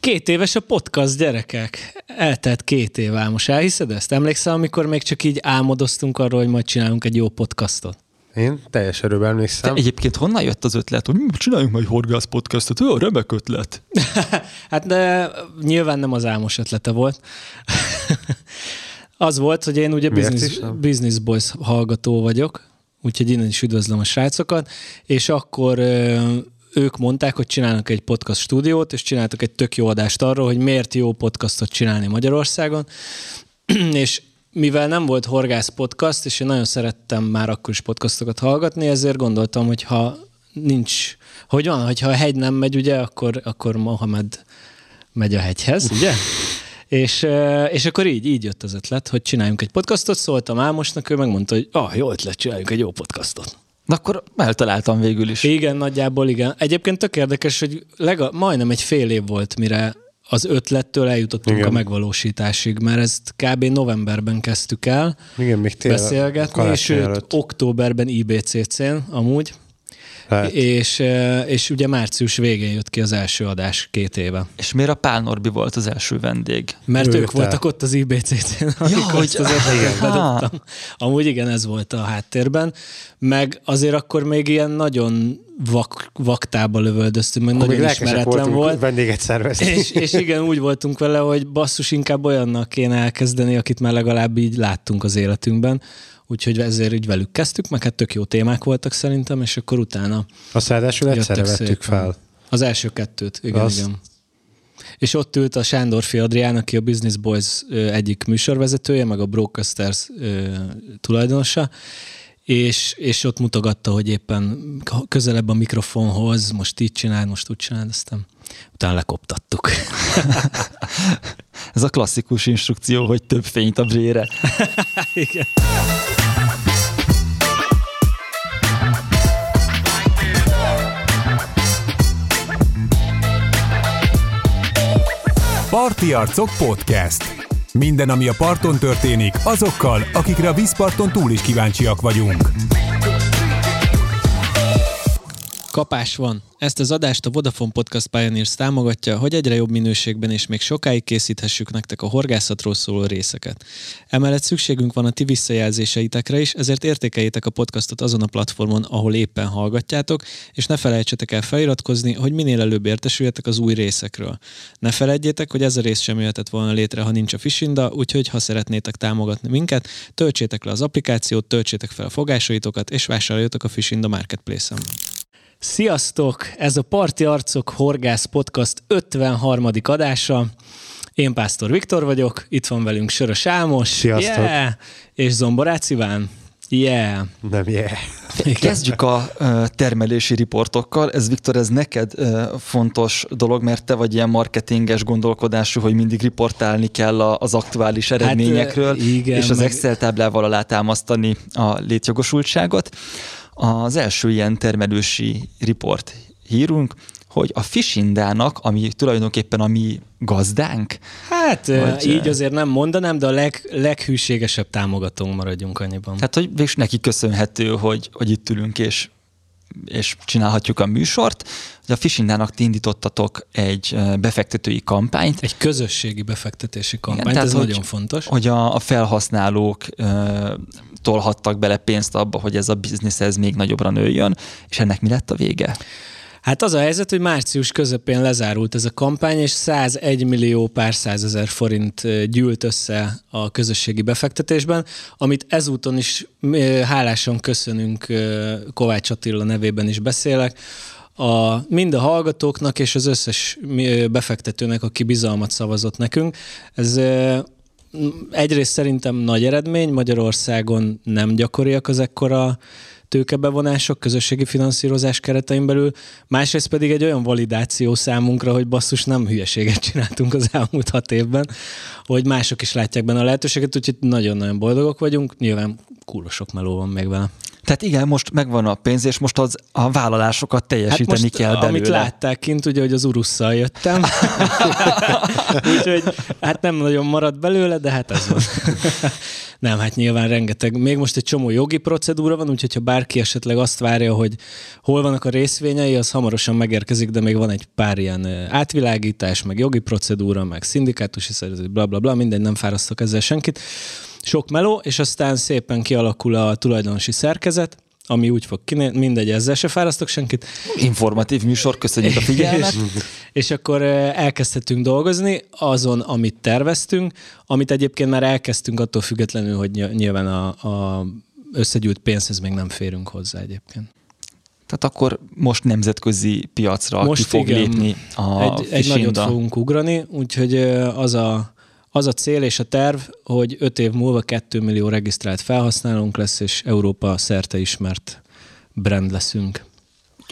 2 éves a podcast, gyerekek. Eltelt 2 év, Álmos. Elhiszed ezt? Emlékszel, amikor még csak így álmodoztunk arról, hogy majd csinálunk egy jó podcastot? Én teljes erőben emlékszem. Te egyébként honnan jött az ötlet, hogy csináljunk majd horgász podcastot? Olyan remek ötlet. Hát de, nyilván nem az Álmos ötlete volt. Az volt, hogy én ugye Business Boys hallgató vagyok, úgyhogy innen is üdvözlöm a srácokat, és akkor ők mondták, hogy csinálnak egy podcast stúdiót, és csináltak egy tök jó adást arról, hogy miért jó podcastot csinálni Magyarországon, és mivel nem volt horgász podcast, és én nagyon szerettem már akkor is podcastokat hallgatni, ezért gondoltam, hogy ha nincs, hogy van, hogyha a hegy nem megy, ugye, akkor Mohamed megy a hegyhez, ugye? És akkor így jött az ötlet, hogy csináljunk egy podcastot, szóltam Álmosnak, ő megmondta, hogy jó ötlet, csináljunk egy jó podcastot. Na akkor eltaláltam végül is. Igen, nagyjából igen. Egyébként tök érdekes, hogy majdnem egy fél év volt, mire az ötlettől eljutottunk a megvalósításig, mert ezt kb. Novemberben kezdtük el még beszélgetni, sőt, októberben IBCC-n amúgy. Hát. És ugye március végén jött ki az első adás 2 éve. És miért a Pál Norbi volt az első vendég? Mert ők voltak ott az IBCC-n, amikor hogy... az ötletet bedobtam. Amúgy igen, ez volt a háttérben. Meg azért akkor még ilyen nagyon vaktába lövöldöztünk, meg nagyon ismeretlen volt. Vendéget szerveztünk. És igen, úgy voltunk vele, hogy basszus, inkább olyannak kéne elkezdeni, akit már legalább így láttunk az életünkben. Úgyhogy ezért így velük kezdtük, meg hát tök jó témák voltak szerintem, és akkor utána... Azt ráadásul egyszerre vettük fel. Az első 2-t, igen, igen. És ott ült a Sándorfi Adrián, aki a Business Boys egyik műsorvezetője, meg a Brocasters tulajdonosa, és ott mutogatta, hogy éppen közelebb a mikrofonhoz, most így csináld, most úgy csináld, aztán utána lekoptattuk. Ez a klasszikus instrukció, hogy több fényt a brére. Igen. Parti Arcok Podcast. Minden, ami a parton történik, azokkal, akikre a vízparton túl is kíváncsiak vagyunk. Kapás van. Ezt az adást a Vodafone Podcast Pioneers támogatja, hogy egyre jobb minőségben és még sokáig készíthessük nektek a horgászatról szóló részeket. Emellett szükségünk van a ti visszajelzéseitekre is, ezért értékeljétek a podcastot azon a platformon, ahol éppen hallgatjátok, és ne felejtsetek el feliratkozni, hogy minél előbb értesüljetek az új részekről. Ne feledjétek, hogy ez a rész sem jöhetett volna létre, ha nincs a Fishinda, úgyhogy ha szeretnétek támogatni minket, töltsétek le az applikációt, töltsétek fel a fogásaitokat, és vásároljatok a Fishinda Marketplace-en. Sziasztok! Ez a Parti Arcok Horgász Podcast 53. adása. Én Pásztor Viktor vagyok, itt van velünk Sörös Álmos. Sziasztok! Yeah! És Zomborács Iván. Yeah! Nem yeah! Kezdjük a termelési riportokkal. Ez, Viktor, ez neked fontos dolog, mert te vagy ilyen marketinges gondolkodású, hogy mindig riportálni kell az aktuális eredményekről, igen, és az Excel táblával alátámasztani a létjogosultságot. Az első ilyen termelősi riport hírunk, hogy a Fishindának, ami tulajdonképpen a mi gazdánk. Hát vagy, így azért nem mondanám, de a leghűségesebb támogatónk, maradjunk annyiban. Tehát, hogy végül neki köszönhető, hogy itt ülünk és csinálhatjuk a műsort. A Fishindának ti indítottatok egy befektetői kampányt. Egy közösségi befektetési kampányt, igen, ez nagyon fontos. Hogy a felhasználók tolhattak bele pénzt abba, hogy ez a biznisz ez még nagyobbra nőjön, és ennek mi lett a vége? Hát az a helyzet, hogy március közepén lezárult ez a kampány, és 101 millió pár százezer forint gyűlt össze a közösségi befektetésben, amit ezúton is hálásan köszönünk, Kovács Attila nevében is beszélek, mind a hallgatóknak és az összes befektetőnek, aki bizalmat szavazott nekünk. Ez egyrészt szerintem nagy eredmény, Magyarországon nem gyakoriak az ekkora tőkebevonások, közösségi finanszírozás keretein belül, másrészt pedig egy olyan validáció számunkra, hogy basszus, nem hülyeséget csináltunk az elmúlt 6 évben, hogy mások is látják benne a lehetőséget, úgyhogy nagyon-nagyon boldogok vagyunk, nyilván kúrosok meló van még vele. Tehát igen, most megvan a pénz, és most a vállalásokat teljesíteni hát most, kell belőle. Amit látták kint, ugye, hogy az urusszal jöttem. Úgyhogy hát nem nagyon maradt belőle, de hát ez van. Nem, hát nyilván rengeteg. Még most egy csomó jogi procedúra van, úgyhogy ha bárki esetleg azt várja, hogy hol vannak a részvényei, az hamarosan megérkezik, de még van egy pár ilyen átvilágítás, meg jogi procedúra, meg szindikátusi szerződés, blablabla, mindegy, nem fárasztok ezzel senkit. Sok meló, és aztán szépen kialakul a tulajdonosi szerkezet, ami úgy fog kinézni, mindegy, ezzel se fárasztok senkit. Informatív műsor, köszönjük a figyelmet. És akkor elkezdhetünk dolgozni azon, amit terveztünk, amit egyébként már elkezdtünk attól függetlenül, hogy nyilván a összegyűjt pénzhez még nem férünk hozzá egyébként. Tehát akkor most nemzetközi piacra most ki fog lépni a egy nagyot fogunk ugrani, úgyhogy az a cél és a terv, hogy 5 év múlva 2 millió regisztrált felhasználónk lesz, és Európa szerte ismert brand leszünk.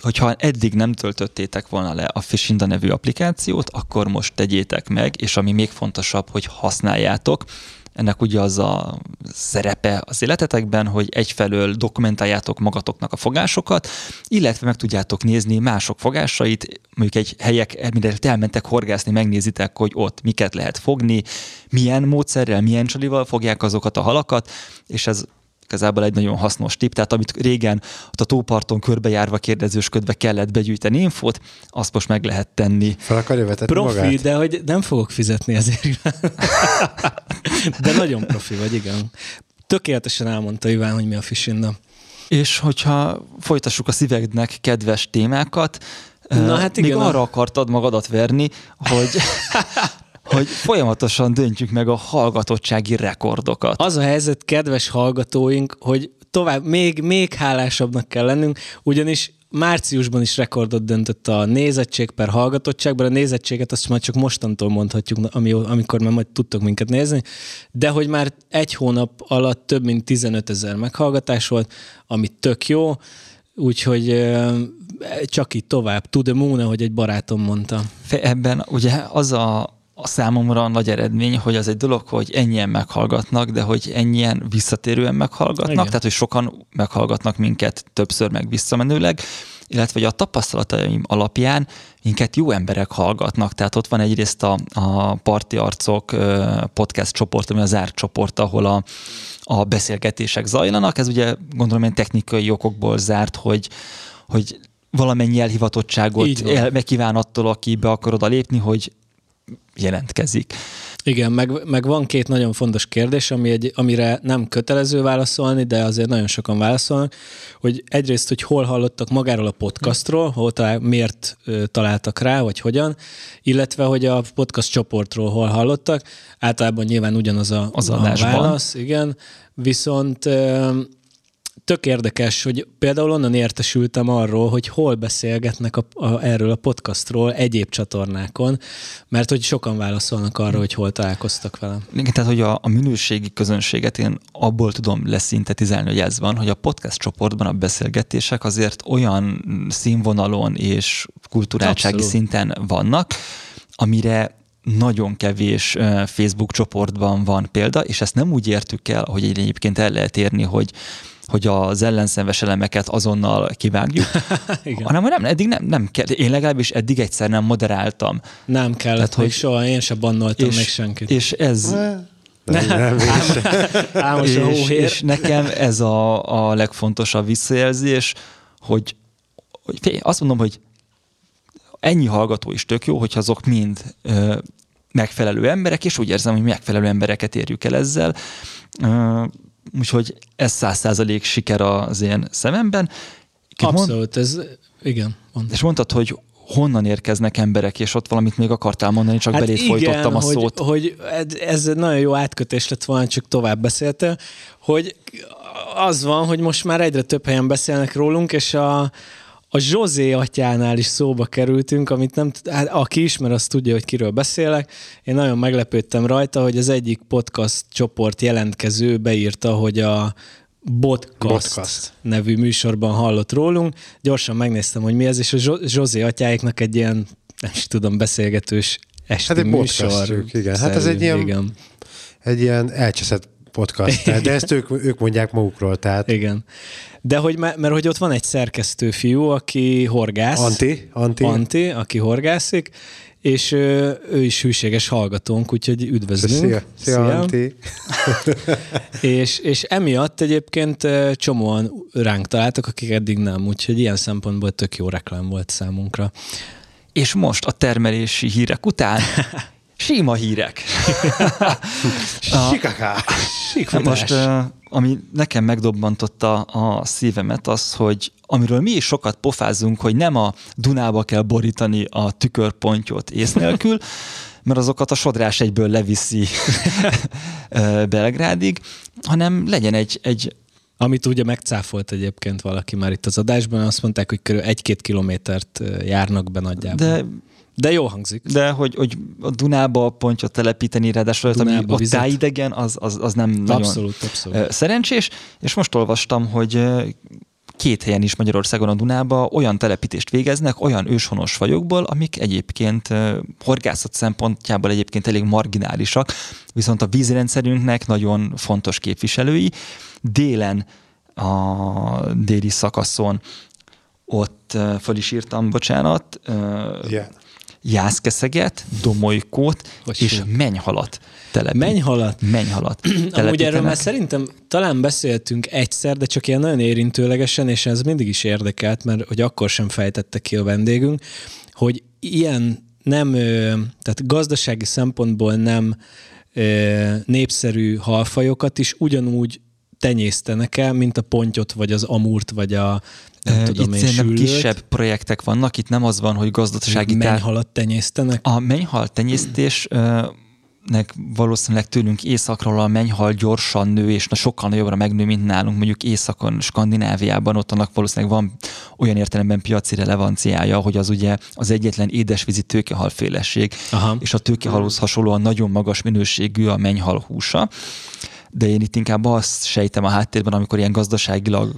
Hogyha eddig nem töltöttétek volna le a Fishinda nevű applikációt, akkor most tegyétek meg, és ami még fontosabb, hogy használjátok. Ennek ugye az a szerepe az életetekben, hogy egyfelől dokumentáljátok magatoknak a fogásokat, illetve meg tudjátok nézni mások fogásait, mondjuk egy helyek, mire elmentek horgászni, megnézitek, hogy ott miket lehet fogni, milyen módszerrel, milyen csalival fogják azokat a halakat, és ez igazából egy nagyon hasznos tipp, tehát amit régen ott a tóparton körbejárva kérdezősködve kellett begyűjteni infót, azt most meg lehet tenni. Fel akarja vetetni profi, magát? De hogy nem fogok fizetni ezért. De nagyon profi vagy, igen. Tökéletesen elmondta Iván, hogy mi a Fishinda. És hogyha folytassuk a szíveknek kedves témákat, na, hát igen, még arra akartad magadat verni, hogy... hogy folyamatosan döntjük meg a hallgatottsági rekordokat. Az a helyzet, kedves hallgatóink, hogy tovább még hálásabbnak kell lennünk, ugyanis márciusban is rekordot döntött a nézettség per hallgatottság, bár a nézettséget azt már csak mostantól mondhatjuk, amikor már majd tudtok minket nézni, de hogy már egy hónap alatt több mint 15 000 meghallgatás volt, ami tök jó, úgyhogy csak így tovább. To the moon, ahogy egy barátom mondta. Ebben ugye az a számomra nagy eredmény, hogy az egy dolog, hogy ennyien meghallgatnak, de hogy ennyien visszatérően meghallgatnak, igen. Tehát, hogy sokan meghallgatnak minket többször meg visszamenőleg, illetve hogy a tapasztalataim alapján minket jó emberek hallgatnak, tehát ott van egyrészt a Parti Arcok podcast csoport, ami a zárt csoport, ahol a beszélgetések zajlanak, ez ugye gondolom ilyen technikai okokból zárt, hogy valamennyi elhivatottságot megkíván attól, aki be akar oda lépni, hogy jelentkezik. Igen, meg van 2 nagyon fontos kérdés, amire nem kötelező válaszolni, de azért nagyon sokan válaszolnak, hogy egyrészt, hogy hol hallottak magáról a podcastról, miért találtak rá, vagy hogyan, illetve, hogy a podcast csoportról hol hallottak. Általában nyilván ugyanaz a válasz. Igen, viszont... Tök érdekes, hogy például onnan értesültem arról, hogy hol beszélgetnek erről a podcastról egyéb csatornákon, mert hogy sokan válaszolnak arra, hogy hol találkoztak velem. Igen, tehát hogy a minőségi közönséget én abból tudom leszintetizálni, hogy ez van, hogy a podcast csoportban a beszélgetések azért olyan színvonalon és kulturáltsági szinten vannak, amire nagyon kevés Facebook csoportban van példa, és ezt nem úgy értük el, hogy egyébként el lehet érni, hogy az ellenszenves elemeket azonnal kivágjuk, hanem eddig nem kell. Én legalábbis eddig egyszer nem moderáltam. Nem kellett, tehát, hogy soha én sem bannoltam még senkit. És ez... Álmos a hóhér. És nekem ez a legfontosabb visszajelzés, hogy azt mondom, hogy ennyi hallgató is tök jó, hogyha azok mind megfelelő emberek, és úgy érzem, hogy megfelelő embereket érjük el ezzel. Úgyhogy ez 100% siker az én szememben. Abszolút, ez igen. Mondta. És mondtad, hogy honnan érkeznek emberek, és ott valamit még akartál mondani, csak beléd folytottam a szót. Hogy ez nagyon jó átkötés lett volna, csak tovább beszéltél, hogy az van, hogy most már egyre több helyen beszélnek rólunk, és a Zsozé atyánál is szóba kerültünk, amit nem, hát aki ismer, az tudja, hogy kiről beszélek. Én nagyon meglepődtem rajta, hogy az egyik podcast csoport jelentkező beírta, hogy a Botcast nevű műsorban hallott rólunk. Gyorsan megnéztem, hogy mi ez, és a Zsozé atyáiknak egy ilyen, nem is tudom, beszélgetős esti műsor. Podcastjuk, igen. Hát ez egy ilyen elcseszett podcast, de ezt ők mondják magukról, tehát. Igen. De hogy, mert hogy ott van egy szerkesztő fiú, aki horgász. Anti, aki horgászik, és ő is hűséges hallgatónk, úgyhogy üdvözlünk. Szia, szia Anti. És emiatt egyébként csomóan ránk találtak, akik eddig nem, úgyhogy ilyen szempontból tök jó reklám volt számunkra. És most a termelési hírek után sima hírek. Most, ami nekem megdobbantotta a szívemet, az, hogy amiről mi is sokat pofázunk, hogy nem a Dunába kell borítani a tükörpontyot ész nélkül, mert azokat a sodrás egyből leviszi Belgrádig, hanem legyen egy amit ugye megcáfolt egyébként valaki már itt az adásban, azt mondták, hogy körül 1-2 kilométert járnak be nagyjából. De jó hangzik. De hogy a Dunába pontyot telepíteni, ráadásul ami ott tájidegen, az nem nagyon abszolút szerencsés. És most olvastam, hogy 2 helyen is Magyarországon a Dunába olyan telepítést végeznek, olyan őshonos fajokból, amik egyébként horgászat szempontjából egyébként elég marginálisak, viszont a vízrendszerünknek nagyon fontos képviselői. Délen, a déli szakaszon ott föl is írtam, bocsánat, jászkeszeget, domolykót és mennyhalat telepítenek. Mennyhalat telepítenek. Amúgy erről már szerintem talán beszéltünk egyszer, de csak ilyen nagyon érintőlegesen, és ez mindig is érdekelt, mert hogy akkor sem fejtette ki a vendégünk, hogy ilyen nem, tehát gazdasági szempontból nem népszerű halfajokat is ugyanúgy tenyésztenek el, mint a pontyot, vagy az amúrt, vagy a itt szerintem kisebb projektek vannak, itt nem az van, hogy gazdasági... Mennyhalat tenyésztenek? A mennyhal tenyésztésnek valószínűleg tőlünk északról a mennyhal gyorsan nő, és sokkal nagyobbra megnő, mint nálunk, mondjuk északon, Skandináviában, ott annak valószínűleg van olyan értelemben piaci relevanciája, hogy az ugye az egyetlen édesvízi tőkehalféleség, és a tőkehalhoz hasonlóan nagyon magas minőségű a mennyhal húsa. De én itt inkább azt sejtem a háttérben, amikor ilyen gazdaságilag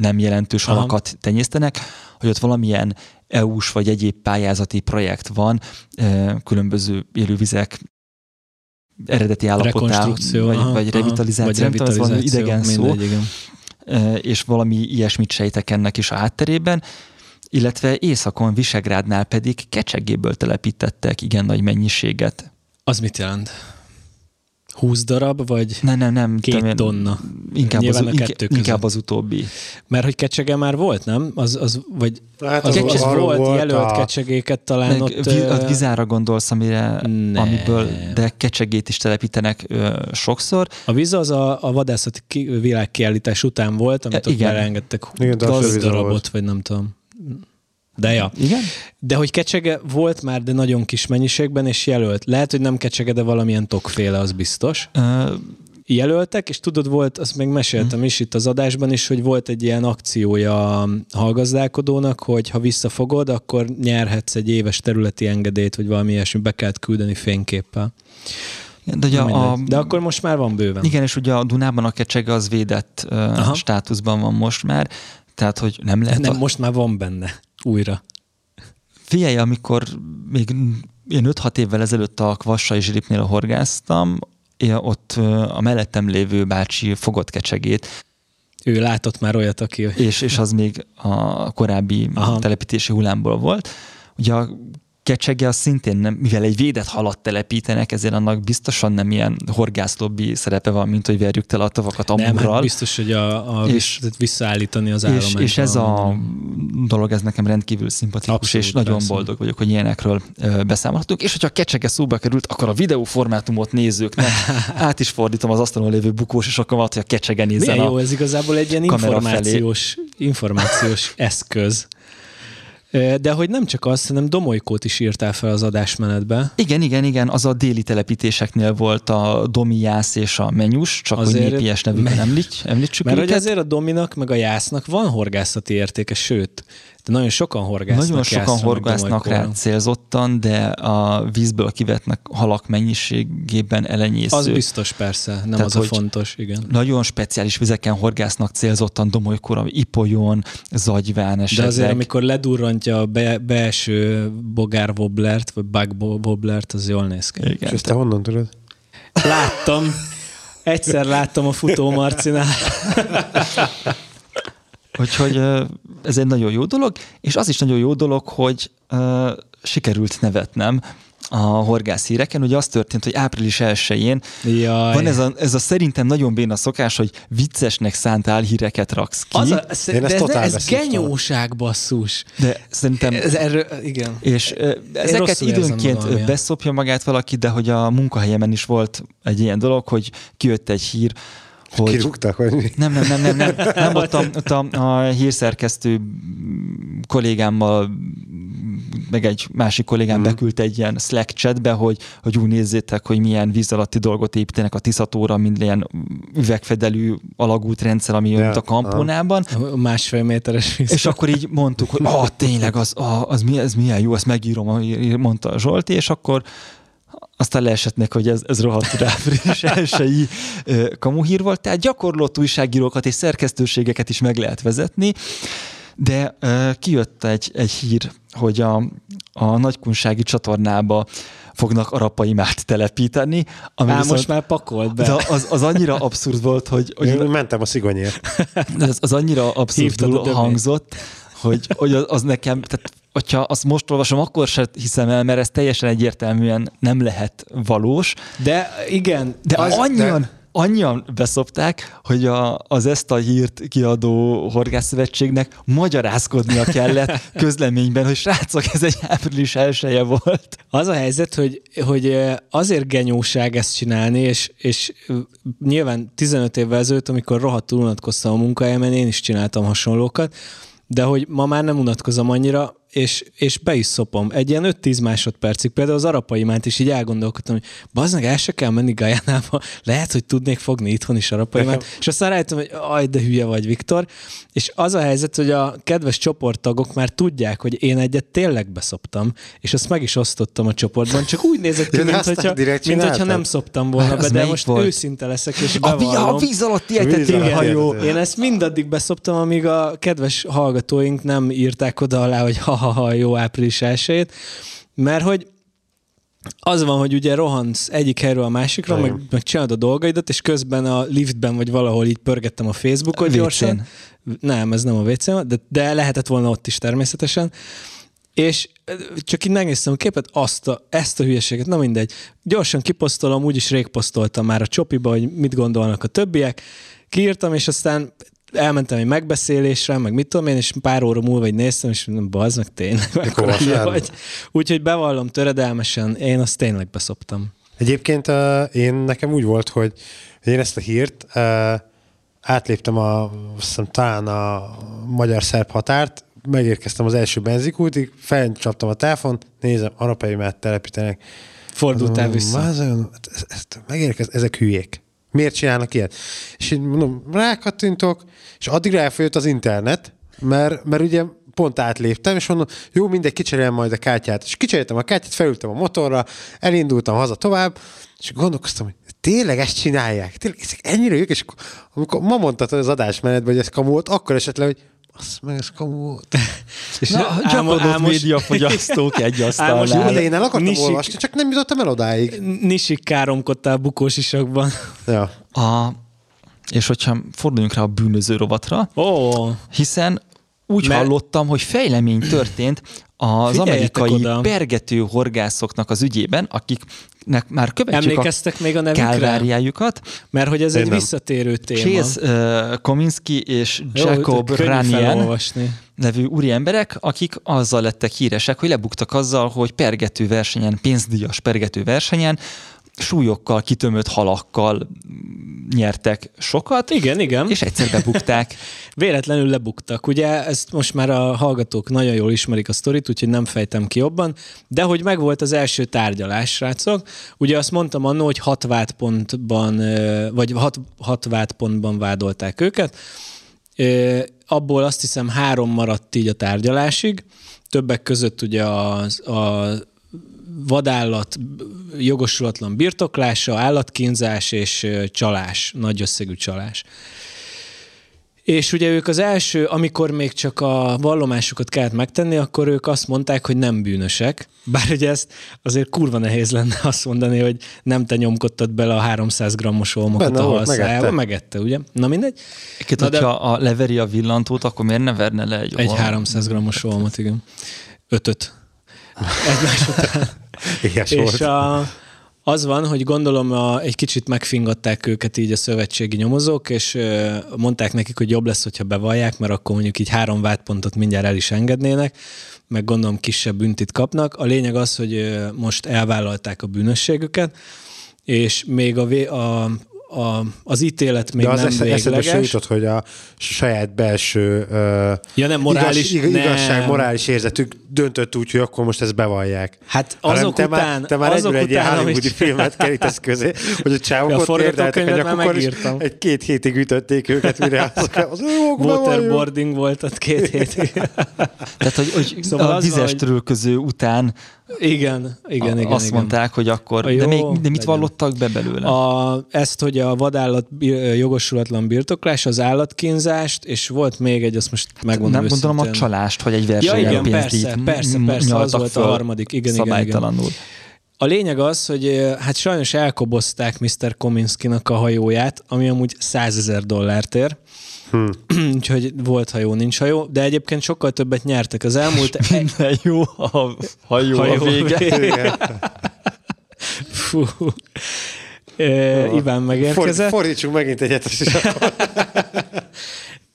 nem jelentős halakat tenyésztenek, hogy ott valamilyen EU-s vagy egyéb pályázati projekt van, különböző élővizek eredeti állapotá, vagy revitalizáció, nem tudom, ez valami idegen szó, és valami ilyesmit sejtek ennek is a hátterében, illetve északon, Visegrádnál pedig kecsegéből telepítettek igen nagy mennyiséget. Az mit jelent? 20 darab, vagy nem, 2 tonna? Inkább az utóbbi. Mert hogy kecsege már volt, nem? Volt jelölt kecsegéket talán ott... A vizára gondolsz, amiből, de kecsegét is telepítenek sokszor. A víz az a vadászati világkiállítás után volt, amit ott elengedtek 20 darabot, vagy nem tudom. Igen? De hogy kecsege volt már, de nagyon kis mennyiségben, és jelölt. Lehet, hogy nem kecsege, de valamilyen tokféle, az biztos. Jelöltek, és tudod, volt, azt még meséltem is itt az adásban is, hogy volt egy ilyen akciója a hallgazdálkodónak, hogy ha visszafogod, akkor nyerhetsz egy éves területi engedélyt, vagy valami ilyesmi, be kellett küldeni fényképpel. De akkor most már van bőven. Igen, és ugye a Dunában a kecsege az védett státuszban van most már, tehát hogy nem lehet... Nem, most már van benne. Újra. Figyelj, amikor még én 5-6 évvel ezelőtt a Kvassai Zsiripnél horgáztam, ott a mellettem lévő bácsi fogott kecsegét. Ő látott már olyat, aki... És az még a korábbi telepítési hullámból volt. Ugye a kecsege az szintén nem, mivel egy védett halat telepítenek, ezért annak biztosan nem ilyen horgászlobbi szerepe van, mint hogy verjük tele a tavakat amurral. Nem, hát biztos, hogy visszaállítani az állományt. És ez a dolog, ez nekem rendkívül szimpatikus, abszolút, és nagyon boldog vagyok, hogy ilyenekről beszámolhatunk. És hogyha a kecsege szóba került, akkor a videóformátumot nézőknek át is fordítom az asztalon lévő bukós, és akkor valahogy a kecsege nézzen. Milyen jó, ez igazából egy ilyen információs eszköz. De hogy nem csak azt, hanem domolykót is írtál fel az adásmenetbe. Igen, az a déli telepítéseknél volt a domi, jász és a menyus, csak azért, hogy népies nevükön említsük mert őket. Hogy azért a dominak meg a jásznak van horgászati értéke, sőt, de nagyon sokan horgásznak. Nagyon sokan horgásznak rá célzottan, de a vízből kivetnek halak mennyiségében elenyésző. Az biztos, persze, nem. Tehát az a fontos, igen. Nagyon speciális vizeken horgásznak célzottan domolykóra, Ipolyon, Zagyván esetleg. De azért, amikor ledurrantja a belső bogár wobblert, vagy bug wobblert, az jól néz ki. Igen. És ezt te honnan tudod? Egyszer láttam a Futó Marcinál. Úgyhogy ez egy nagyon jó dolog, és az is nagyon jó dolog, hogy sikerült nevetnem a horgász híreken. Ugye az történt, hogy április 1-én van ez a szerintem nagyon béna szokás, hogy viccesnek szánt álhíreket raksz ki. Ez genyóság, basszus. De szerintem... Igen. És ezeket időnként beszopja magát valaki, de hogy a munkahelyemen is volt egy ilyen dolog, hogy kijött egy hír, hogy... Kirúgtak, vagy mi? Nem, ott a hírszerkesztő kollégámmal, meg egy másik kollégám beküldte egy ilyen Slack chatbe, hogy úgy nézzétek, hogy milyen víz alatti dolgot építenek a Tiszatóra, mint ilyen üvegfedelű alagútrendszer, ami jön a Kamponában. A másfél méteres víz. És akkor így mondtuk, hogy tényleg, ez milyen jó, ezt megírom, mondta a Zsolti, és akkor aztán leesetnek, hogy ez rohadt április elsői kamuhír volt. Tehát gyakorlott újságírókat és szerkesztőségeket is meg lehet vezetni, de kijött egy hír, hogy a Nagykunsági-csatornába fognak arapaimát telepíteni. Most már pakolt be. Az annyira abszurd volt, hogy... Én mentem a szigonyért. Az annyira abszurdul hangzott, hogy az nekem... Tehát, hogyha azt most olvasom, akkor sem hiszem el, mert ez teljesen egyértelműen nem lehet valós. De igen. De annyian beszopták, hogy az ezt a hírt kiadó horgászszövetségnek magyarázkodnia kellett közleményben, hogy srácok, ez egy április elsője volt. Az a helyzet, hogy azért genyóság ezt csinálni, és nyilván 15 évvel ezelőtt, amikor rohadtul unatkoztam a munkahelyemen, én is csináltam hasonlókat, de hogy ma már nem unatkozom annyira, és be is szopom. Egy ilyen 5-10 másodpercig. Például az arapaimát is így elgondolkodtam, hogy bazdmeg, el se kell menni Gajánába, lehet, hogy tudnék fogni itthon is arapaimát. És aztán rájöttem, hogy de hülye vagy, Viktor. És az a helyzet, hogy a kedves csoporttagok már tudják, hogy én egyet tényleg beszoptam, és azt meg is osztottam a csoportban, csak úgy nézett ki, mintha nem szoptam volna be, de most volt? Őszinte leszek, és bevallom. A víz alatt éltető hajó. Én ezt mindaddig beszoptam, amíg a kedves hallgatóink nem írták oda alá, hogy jó április elsőjét, mert hogy az van, hogy ugye rohansz egyik helyről a másikra, meg csinálod a dolgaidat, és közben a liftben vagy valahol így pörgettem a Facebookot gyorsan. Nem, ez nem a WC-n, de lehetett volna ott is természetesen. És csak így megnéztem a képet, ezt a hülyeséget, na mindegy. Gyorsan kiposztolom, úgyis rég posztoltam már a csopiba, hogy mit gondolnak a többiek. Kiírtam, és aztán elmentem egy megbeszélésre, meg mit tudom én, és pár óra múlva így néztem, és bazd meg, tényleg mekkora vagy. Úgyhogy bevallom töredelmesen, én azt tényleg beszoptam. Egyébként nekem úgy volt, hogy én ezt a hírt átléptem talán a magyar-szerb határt, megérkeztem az első benzinkútig, felcsaptam a telefont, nézem, arapaimát telepítenek. Fordultál vissza. Ezek hülyék. Miért csinálnak ilyet? És így mondom, rákattintok, és addigra elfogyott az internet, mert ugye pont átléptem, és mondom, jó, mindegy, kicserélem majd a kártyát. És kicseréltem a kártyát, felültem a motorra, elindultam haza tovább, és gondolkoztam, hogy tényleg ezt csinálják? Tényleg ezek ennyire jók? És amikor ma mondtad az adásmenetben, hogy ez kamu volt, akkor esetleg, hogy azt meg ez kamu volt. És álmodott médiafogyasztók egy asztalnál. De én el akartam olvasni, csak nem jutottam el odáig. Nisik káromkodtál bukós isakban. Ja. És hogyha forduljunk rá a bűnöző rovatra, hiszen úgy hallottam, hogy fejlemény történt az amerikai pergető horgászoknak az ügyében, akiknek már követjük emlékeztek a még a nevükre? Kálváriájukat. Mert hogy ez egy visszatérő téma. Chase Kominsky és Jacob Runyan nevű úriemberek, akik azzal lettek híresek, hogy lebuktak azzal, hogy pergető versenyen, pénzdíjas pergető versenyen, súlyokkal, kitömött halakkal nyertek sokat. Igen. És egyszer bebukták. Véletlenül lebuktak. Ugye ezt most már a hallgatók nagyon jól ismerik a sztorit, úgyhogy nem fejtem ki jobban. De hogy megvolt az első tárgyalás, srácok. Ugye azt mondtam annó, hogy 6 vádpontban, vagy 6 vádpontban vádolták őket. Abból azt hiszem 3 maradt így a tárgyalásig. Többek között ugye a vadállat jogosulatlan birtoklása, állatkínzás és csalás, nagy összegű csalás. És ugye ők az első, amikor még csak a vallomásukat kellett megtenni, akkor ők azt mondták, hogy nem bűnösek. Bár ugye ezt azért kurva nehéz lenne azt mondani, hogy nem te nyomkodtad bele a 300 grammos olmokat a halszájába. Megette, ugye? Na mindegy. Na de... Ha leveri a villantót, akkor miért ne verne le egy olmot? Egy 300 grammos olmot, igen. Ötöt. Egymás után. És az van, hogy gondolom egy kicsit megfingatták őket így a szövetségi nyomozók, és mondták nekik, hogy jobb lesz, hogyha bevallják, mert akkor mondjuk így 3 vádpontot mindjárt el is engednének, meg gondolom kisebb büntit kapnak. A lényeg az, hogy most elvállalták a bűnösségüket, és még az ítélet még nem végleges. De az eszedbe se jutott, hogy a saját belső morális érzetük döntött úgy, hogy akkor most ezt bevallják. Hát azok hanem után... Te már egyből egy ilyen hollywoodi filmet kerítesz közé, hogy a csávok ott érdeltek a nyakukon, és egy 2 hétig ütötték őket, mire az waterboarding volt ott 2 hétig. Tehát, hogy szóval a vizes törülköző után igen, azt mondták, hogy akkor... De mit vallottak be belőle? Ezt, hogy a vadállat jogosulatlan birtoklás, az állatkínzást, és volt még egy, azt most megmondom őszintén. Nem gondolom a csalást, hogy egy versenyel pénzt így persze, az volt a harmadik. Igen. A lényeg az, hogy hát sajnos elkobozták Mr. Kominskinak a hajóját, ami amúgy $100,000 ér. Úgyhogy volt hajó, nincs hajó, de egyébként sokkal többet nyertek az elmúlt... Jó a hajó a vége. Fú... Iván megérkezett. Fordítsunk megint egyet.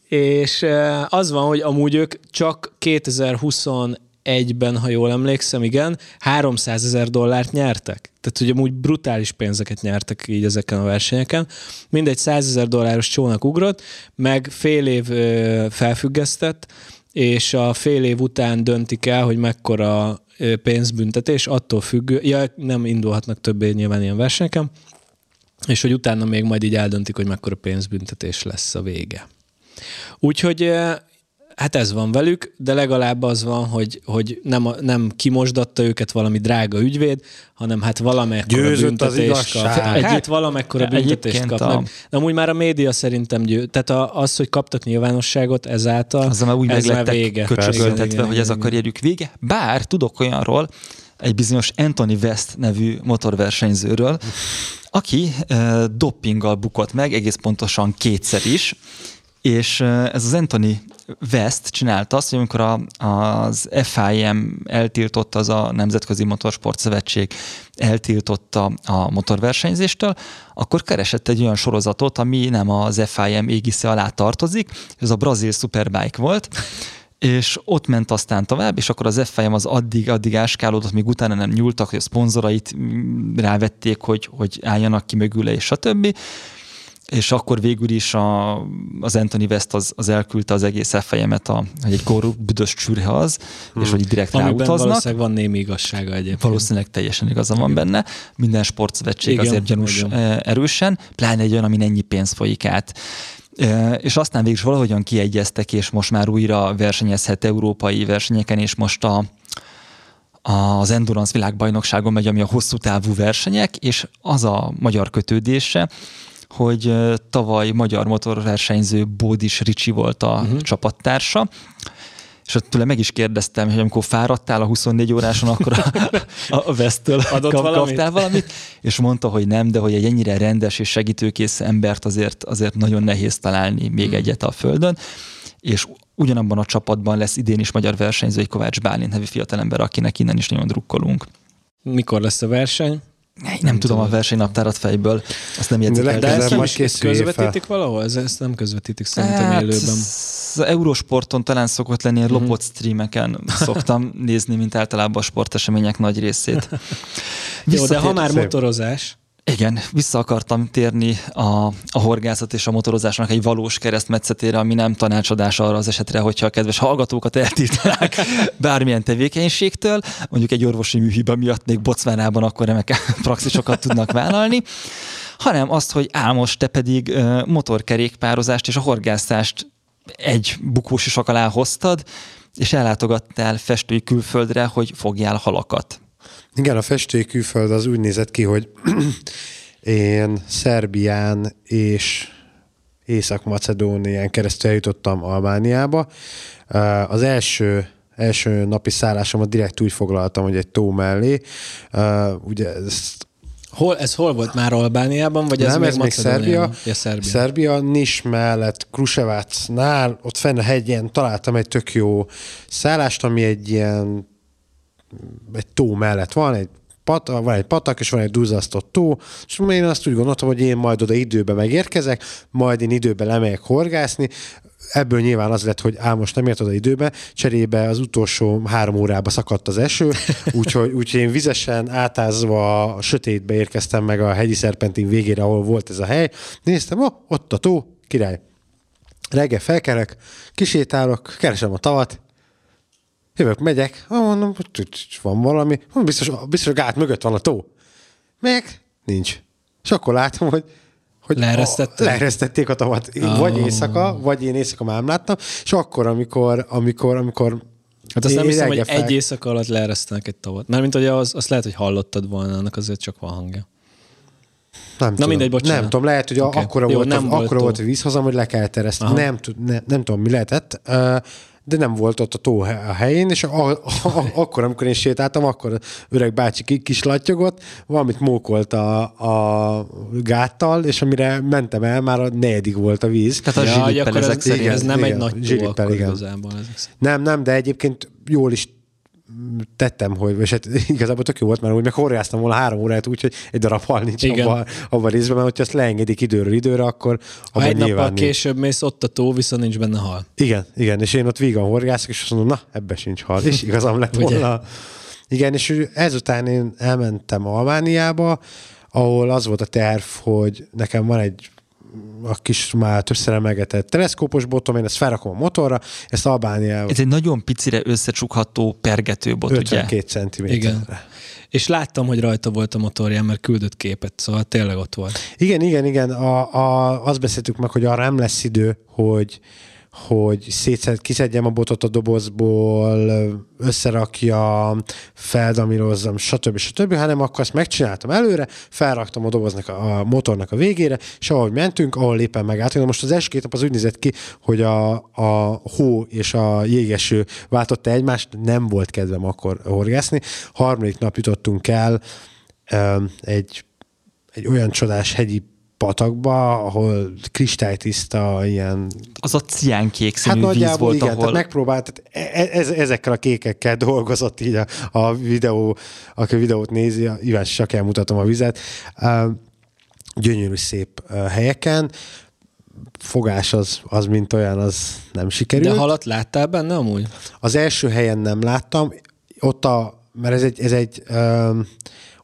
És az van, hogy amúgy ők csak 2021-ben, ha jól emlékszem, igen, $300,000 nyertek. Tehát ugye amúgy brutális pénzeket nyertek így ezeken a versenyeken. Mindegy $100,000 csónak ugrott, meg fél év felfüggesztett, és a fél év után döntik el, hogy mekkora pénzbüntetés, attól függő, nem indulhatnak többé nyilván ilyen versenyeken, és hogy utána még majd így eldöntik, hogy mekkora pénzbüntetés lesz a vége. Úgyhogy hát ez van velük, de legalább az van, hogy nem kimosdatta őket valami drága ügyvéd, hanem hát valamekkora büntetést kapnak. Hát valamekkora büntetést kapnak. De amúgy már a média szerintem tehát az, hogy kaptak nyilvánosságot ezáltal, az már úgy meglettek köcsögöltetve, hogy ez a karrierjük vége. Bár tudok olyanról, egy bizonyos Anthony West nevű motorversenyzőről, aki doppinggal bukott meg, egész pontosan 2-szer is, és ez az Anthony West csinálta azt, hogy amikor az FIM eltiltotta, az a Nemzetközi Motorsport Szövetség eltiltotta a motorversenyzéstől, akkor keresett egy olyan sorozatot, ami nem az FIM égisze alá tartozik, ez a brazil Superbike volt, és ott ment aztán tovább, és akkor az FIM az addig áskálódott, míg utána nem nyúltak, hogy a szponzorait rávették, hogy álljanak ki mögüle, és stb., és akkor végül is az Anthony West az elküldte az egész FIM-et, hogy egy korrupt büdös csürhe az, és hogy direkt ráutaznak. Amiben valószínűleg van némi igazsága egyébként. Valószínűleg teljesen igaza van benne. Minden sportszövetség azért gyanús erősen, pláne egy olyan, amin ennyi pénz folyik át. És aztán végül is valahogyan kiegyeztek, és most már újra versenyezhet európai versenyeken, és most az Endurance világbajnokságon megy, ami a hosszú távú versenyek, és az a magyar kötődése, hogy tavaly magyar motorversenyző Bódis Ricsi volt a csapattársa, és tőle meg is kérdeztem, hogy amikor fáradtál a 24 óráson, akkor a Westtől kaptál valamit, és mondta, hogy nem, de hogy egy ennyire rendes és segítőkész embert azért nagyon nehéz találni még egyet a földön, és ugyanabban a csapatban lesz idén is magyar versenyző, egy Kovács Bálint nevű fiatalember, akinek innen is nagyon drukkolunk. Mikor lesz a verseny? Nem tudom a versenynaptárat fejből, azt nem jegyzik el. De ezt nem közvetítik valahol? Ezt nem közvetítik szerintem élőben. Az Eurosporton talán szokott lenni, lopott streameken szoktam nézni, mint általában a sportesemények nagy részét. Jó, de ha már motorozás... Igen, vissza akartam térni a horgászat és a motorozásnak egy valós keresztmetszetére, ami nem tanácsadás arra az esetre, hogyha a kedves hallgatókat eltiltanák bármilyen tevékenységtől, mondjuk egy orvosi műhiba miatt még Botswanában akkor remek praxisokat tudnak vállalni, hanem azt, hogy Álmos, te pedig motorkerékpározást és a horgászást egy bukós isak alá hoztad, és ellátogattál festői külföldre, hogy fogjál halakat. Igen, a festői külföld az úgy nézett ki, hogy én Szerbián és Észak-Macedónián keresztül eljutottam Albániába. Az első napi szállásomat direkt úgy foglaltam, hogy egy tó mellé. Ugye ez hol volt már Albániában, vagy nem, ez még Szerbia? Ja, Szerbia, Nis mellett, Kruševácnál, ott fenn a hegyen találtam egy tök jó szállást, ami egy ilyen egy tó mellett van, van egy patak, és van egy duzzasztott tó, és én azt úgy gondoltam, hogy én majd oda időben megérkezek, majd én időben lemegyek horgászni. Ebből nyilván az lett, hogy most nem ért oda időben, cserébe az utolsó 3 órába szakadt az eső, úgyhogy én vizesen átázva a sötétbe érkeztem meg a hegyi szerpentin végére, ahol volt ez a hely. Néztem, ott a tó, király. Reggel felkelek, kisétálok, keresem a tavat, jövök, megyek, mondom, van valami, biztos a gát mögött van a tó. Meg nincs. És akkor látom, hogy leeresztették a tavat. Vagy éjszaka, vagy én éjszaka már láttam, és akkor, amikor hát azt nem hiszem, hogy egy éjszaka alatt leeresztenek egy tavat. Mármint, hogy azt lehet, hogy hallottad volna, annak azért csak van hangja. Mindegy, bocsánat. Nem tudom, lehet, hogy okay. Akkora volt a vízhozam, hogy le kellett ereszteni. Nem tudom, mi lehetett. De nem volt ott a tó a helyén, és akkor, amikor én sétáltam, akkor öreg bácsi kislattyogott, valamit mókolt a gáttal, és amire mentem el, már a 4. volt a víz. Tehát a zsilippel ezek szerint. Ez nem egy nagy tó akkor igazából. Nem, de egyébként jól is tettem, hogy és hát igazából tök jó volt, mert úgy meg horgásztam volna 3 órát, úgyhogy egy darab hal nincs abban a részben, mert hogyha azt leengedik időről időre, akkor abban nyilván egy nappal később mész, ott a tó, viszont nincs benne hal. Igen, és én ott vígan horgászok, és azt mondom, na, ebben sincs hal, és igazam lett volna. Igen, és ezután én elmentem Albániába, ahol az volt a terv, hogy nekem van egy a kis már többször emelgetett teleszkópos botom, én ezt felrakom a motorra, ezt Albániával. Ez egy nagyon picire összecsukható pergető bot, 52 centiméterre. Igen. És láttam, hogy rajta volt a motorján, mert küldött képet, szóval tényleg ott volt. Igen. Azt beszéltük meg, hogy arra nem lesz idő, hogy kiszedjem a botot a dobozból, összerakjam, feldamírozzam, stb., hanem akkor ezt megcsináltam előre, felraktam a doboznak a motornak a végére, és ahogy mentünk, ahol éppen megálltunk. Most az első két nap az úgy nézett ki, hogy a hó és a jégeső váltotta egymást, nem volt kedvem akkor horgászni. 3. nap jutottunk el egy olyan csodás hegyi patakba, ahol kristálytiszta ilyen... Az a ciánkék színű víz volt, igen, ahol... megpróbált, ezekkel a kékekkel dolgozott így a videó, aki a videót nézi, Iván csak elmutatom a vizet. Gyönyörű szép helyeken. Fogás az mint olyan, az nem sikerült. De halat láttál benne amúgy? Az első helyen nem láttam. Ott mert ez egy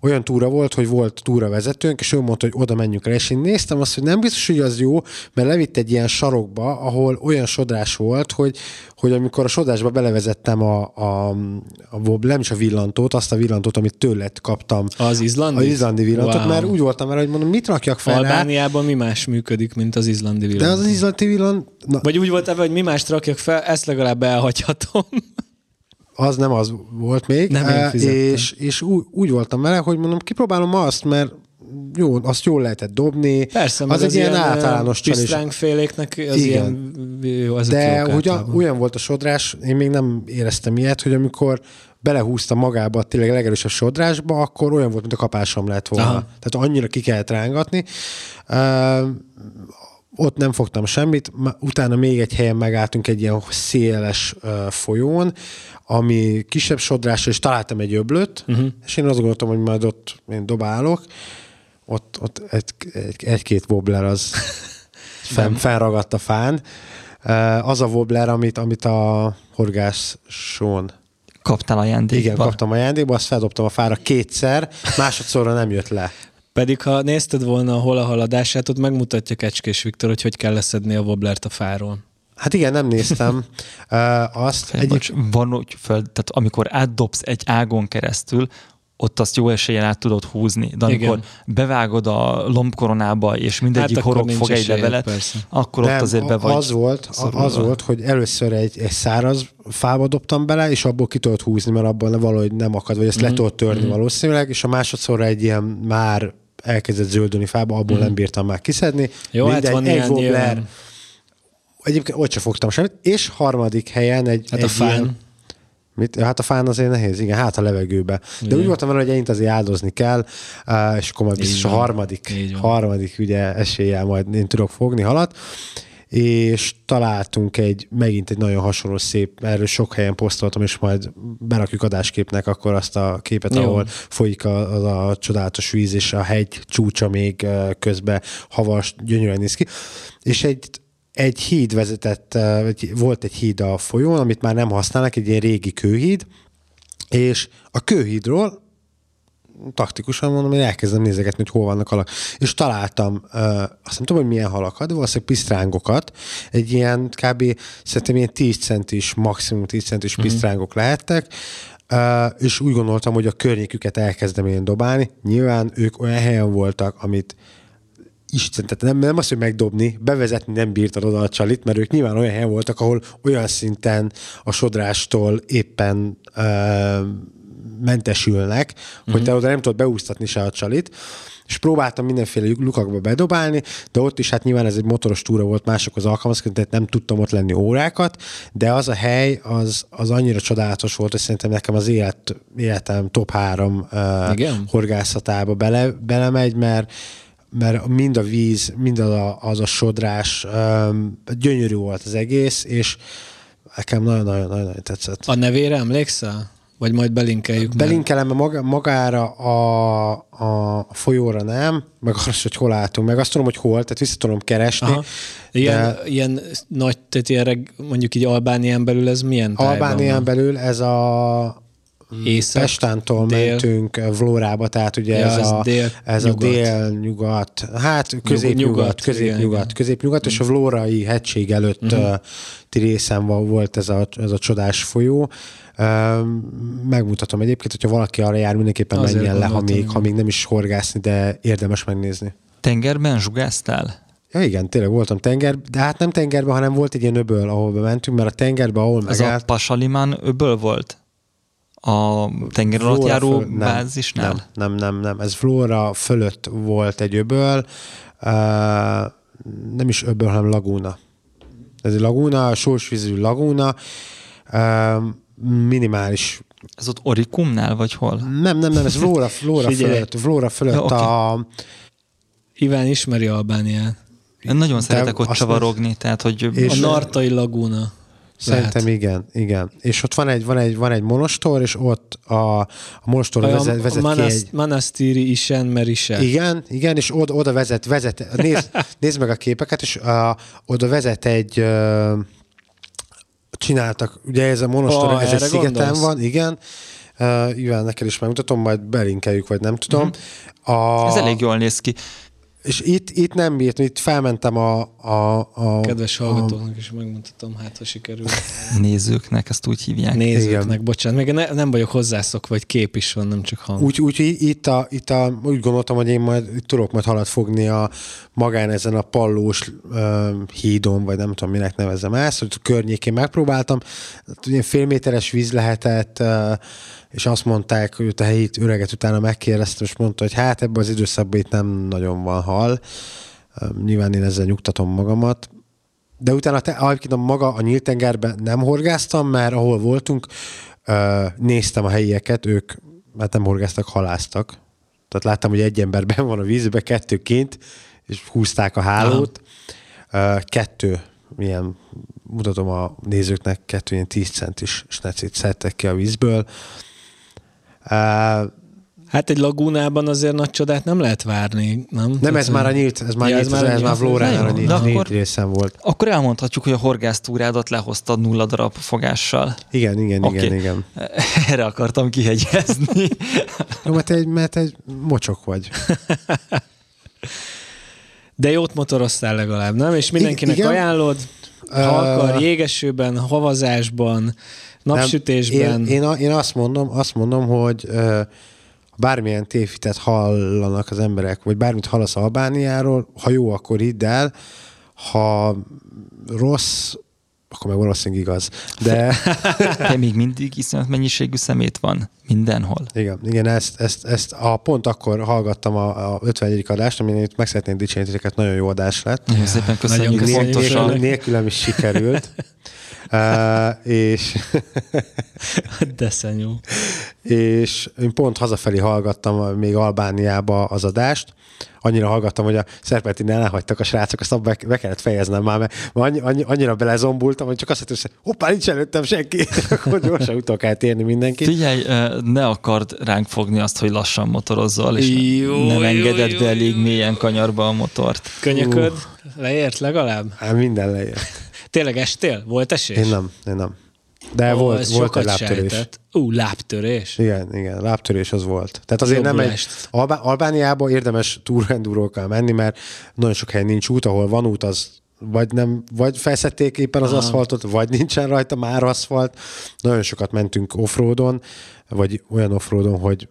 olyan túra volt, hogy volt túravezetőnk, és ő mondta, hogy oda menjünk el, és én néztem azt, hogy nem biztos, hogy az jó, mert levitt egy ilyen sarokba, ahol olyan sodrás volt, hogy amikor a sodrásba belevezettem a woblem és a villantót, azt a villantót, amit tőled kaptam. Az izlandi? Az izlandi villantót, wow. Mert úgy voltam vele, hogy mondom, mit rakjak fel rá? Albániában mi más működik, mint az izlandi villantót? De az izlandi villant... Vagy úgy voltam, hogy mi mást rakjak fel, ezt legalább elhagyhatom. Az nem az volt még, és úgy voltam vele, hogy mondom, kipróbálom azt, mert jó, azt jól lehetett dobni. Persze, az egy ilyen általános csalis. Tisztránkféléknek az igen. Ilyen... De hogy olyan volt a sodrás, én még nem éreztem ilyet, hogy amikor belehúztam magába tényleg a legerősebb sodrásba, akkor olyan volt, mint a kapásom lett volna. Aha. Tehát annyira ki kellett rángatni. Ott nem fogtam semmit, utána még egy helyen megálltunk egy ilyen széles folyón, ami kisebb sodrásra, és találtam egy öblöt, és én azt gondoltam, hogy majd ott én dobálok, ott egy-két wobbler az felragadt a fán. Az a wobbler, amit a horgászón kaptál ajándékba. Igen, kaptam ajándékba, azt feldobtam a fára 2-szer, másodszorra nem jött le. Pedig ha nézted volna hol a haladását, ott megmutatja Kecskés Viktor, hogy kell leszedni a wobblert a fáról. Hát igen, nem néztem azt. Tehát amikor átdobsz egy ágon keresztül, ott azt jó esélyen át tudod húzni. De amikor bevágod a lombkoronába, és mindegyik horog fog egy levelet, akkor ott azért be vagy. Az volt, hogy először egy száraz fába dobtam bele, és abból ki tudod húzni, mert abban valahogy nem akad, vagy ezt le tudod törni valószínűleg, és a másodszorra egy ilyen már elkezdett zöldülni fába, abból nem bírtam már kiszedni. Jó, mindegy, hát van egy wobbler. Egyébként ott sem fogtam semmit. És harmadik helyen egy... Hát egy a fán. Ilyen, hát a fán azért nehéz, igen, hát a levegőbe. De úgy voltam vele, hogy ennyit azért áldozni kell, és akkor majd biztos a harmadik ugye, eséllyel majd én tudok fogni halat. És találtunk megint egy nagyon hasonló szép, erről sok helyen posztoltam, és majd berakjuk adásképnek akkor azt a képet, ahol folyik a csodálatos víz, és a hegy csúcsa még közben havas, gyönyörűen néz ki. És egy híd vezetett, volt egy híd a folyón, amit már nem használnak, egy ilyen régi kőhíd, és a kőhídról taktikusan mondom, én elkezdem nézegetni, hogy hol vannak halak. És találtam, azt nem tudom, hogy milyen halakat, de valószínűleg pisztrángokat, egy ilyen kb. Szerintem ilyen 10 centis, maximum 10 centis pisztrángok lehettek, és úgy gondoltam, hogy a környéküket elkezdem én dobálni. Nyilván ők olyan helyen voltak, amit Isten, tehát nem azt, hogy megdobni, bevezetni nem bírtad oda a csalit, mert ők nyilván olyan helyen voltak, ahol olyan szinten a sodrástól éppen mentesülnek, hogy te oda nem tudod beúsztatni se a csalit, és próbáltam mindenféle lukakba bedobálni, de ott is hát nyilván ez egy motoros túra volt, másokhoz alkalmazkodni, tehát nem tudtam ott lenni órákat, de az a hely az annyira csodálatos volt, hogy szerintem nekem az életem top 3 horgászatába belemegy, mert mind a víz, mind az a sodrás, gyönyörű volt az egész, és nekem nagyon-nagyon tetszett. A nevére emlékszel? Vagy majd belinkeljük? Belinkelem magára a folyóra nem, meg arra, hogy hol álltunk, meg azt tudom, hogy hol, tehát vissza tudom keresni. Aha. Ilyen nagy, tehát ilyen, mondjuk így Albánián belül ez milyen tájban? Albánián belül ez a... Észak, Pestántól mentünk Vlórába, tehát ugye ez a délnyugat, hát középnyugat, és a Vlórai hegység előtti részen volt ez a csodás folyó. Megmutatom egyébként, hogyha valaki arra jár, mindenképpen azért menjen le, ha még nem is horgászni, de érdemes megnézni. Tengerben zsugáztál? Ja, igen, tényleg voltam tengerben, de hát nem tengerben, hanem volt egy ilyen öböl, ahol bementünk, mert a tengerben, ahol megállt... Ez a Pasalimán öböl volt? A tenger alatt járó bázisnál? Nem. Ez Flóra fölött volt egy öböl, nem is öböl, hanem lagúna. Ez egy lagúna, sósvízű lagúna, minimális. Ez ott Orikumnál, vagy hol? Nem, ez Flóra fölött a... Iván ismeri Albániát. Én nagyon szeretek ott csavarogni, tehát hogy... A Nartai lagúna. Szerintem igen. És ott van egy monostor, és ott a monostor vezet ki egy... Manasztíri Isen Merise. Igen, és oda vezet nézd meg a képeket, és oda vezet egy... csináltak, ugye ez a monostor, ez egy szigeten van, igen. Iván, neked is megmutatom, majd belinkeljük, vagy nem tudom. Ez elég jól néz ki. És itt nem bírtam, itt felmentem a kedves hallgatóknak is megmutatom, hát ha sikerül. Nézőknek, ezt úgy hívják. Nézőknek, igen. Bocsánat, még nem vagyok hozzászokva, vagy kép is van, nem csak hang. Úgy itt úgy gondoltam, hogy én majd tudok majd halat fogni a magán ezen a pallós hídon, vagy nem tudom, minek nevezzem ezt, hogy környékén megpróbáltam. Ugye félméteres víz lehetett, és azt mondták, hogy a helyi öreget utána megkérdeztem, és mondta, hogy hát ebben az időszakban itt nem nagyon van hal. Nyilván én ezzel nyugtatom magamat. De utána a nyílt tengerben nem horgáztam, mert ahol voltunk, néztem a helyieket, ők hát nem horgáztak, haláztak. Tehát láttam, hogy egy ember benn van a vízbe, 2 kint, és húzták a hálót. 2 milyen, mutatom a nézőknek, 2 ilyen 10 centis snecit szedtek ki a vízből. Hát egy lagúnában azért nagy csodát nem lehet várni, nem? Nem, ez már a nyílt, ez már Flórára nyílt részen volt. Akkor elmondhatjuk, hogy a horgásztúrádat lehoztad 0 darab fogással. Igen. Erre akartam kihegyezni. Jó, mert egy mocsok vagy. De jót motoroztál legalább, nem? És mindenkinek ajánlod, ha akar, jégesőben, havazásban, napsütésben. Nem, én azt mondom, hogy bármilyen tévhitet hallanak az emberek, vagy bármit hallasz Albániáról, ha jó, akkor hidd el, ha rossz, akkor meg valószínűleg igaz. De még mindig iszonyat mennyiségű szemét van. mindenhol. Igen, ezt a pont akkor hallgattam a 51. adást, amin itt meg szeretném dicsérni titeket, nagyon jó adás lett. Nagyon szépen köszönjük, pontosan. Nélkülem is sikerült. És és én pont hazafelé hallgattam még Albániába az adást. Annyira hallgattam, hogy a szerpentinnél elhagytak a srácok, azt be kellett fejeznem már, mert annyira belezombultam, hogy csak azt hittem, hogy hoppá, nincs előttem senki, akkor gyorsan utol kell térni mindenkit. Figyelj, ne akard ránk fogni azt, hogy lassan motorozzol, és nem engeded be elég mélyen kanyarba a motort. Könyököd? Leért legalább? Hát minden leért. Tényleg estél? Volt esés? Én nem. De volt egy lábtörés. Sejtett. Lábtörés? Igen, lábtörés az volt. Tehát azért nem egy... Albániába érdemes túrendurókkal menni, mert nagyon sok helyen nincs út, ahol van út, az vagy felszedték éppen az aszfaltot, vagy nincsen rajta már aszfalt. Nagyon sokat mentünk offroadon, vagy olyan offroadon, hogy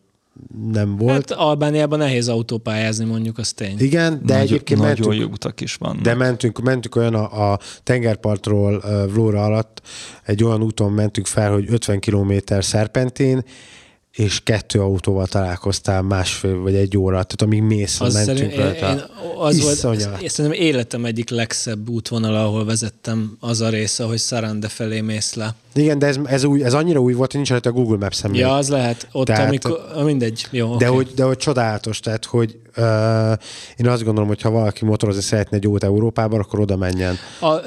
nem volt. Hát Albániában nehéz autópályázni, mondjuk, az tény. Igen, de egyébként mentünk, jó utak is vannak. De mentünk olyan a tengerpartról Vlóra alatt, egy olyan úton mentünk fel, hogy 50 kilométer szerpentin, és 2 autóval találkoztál másfél vagy 1 óra, tehát amíg mész, mentünk rajta. Szerintem életem egyik legszebb útvonala, ahol vezettem, az a része, hogy Sarande felé mész le. Igen, de ez annyira új volt, hogy nincs rajta a Google Maps-en. Ja, az lehet. Ott, tehát, amikor... Mindegy. Jó, de hogy csodálatos, tehát, hogy én azt gondolom, hogy ha valaki motorozni szeretne egy út Európában, akkor oda menjen.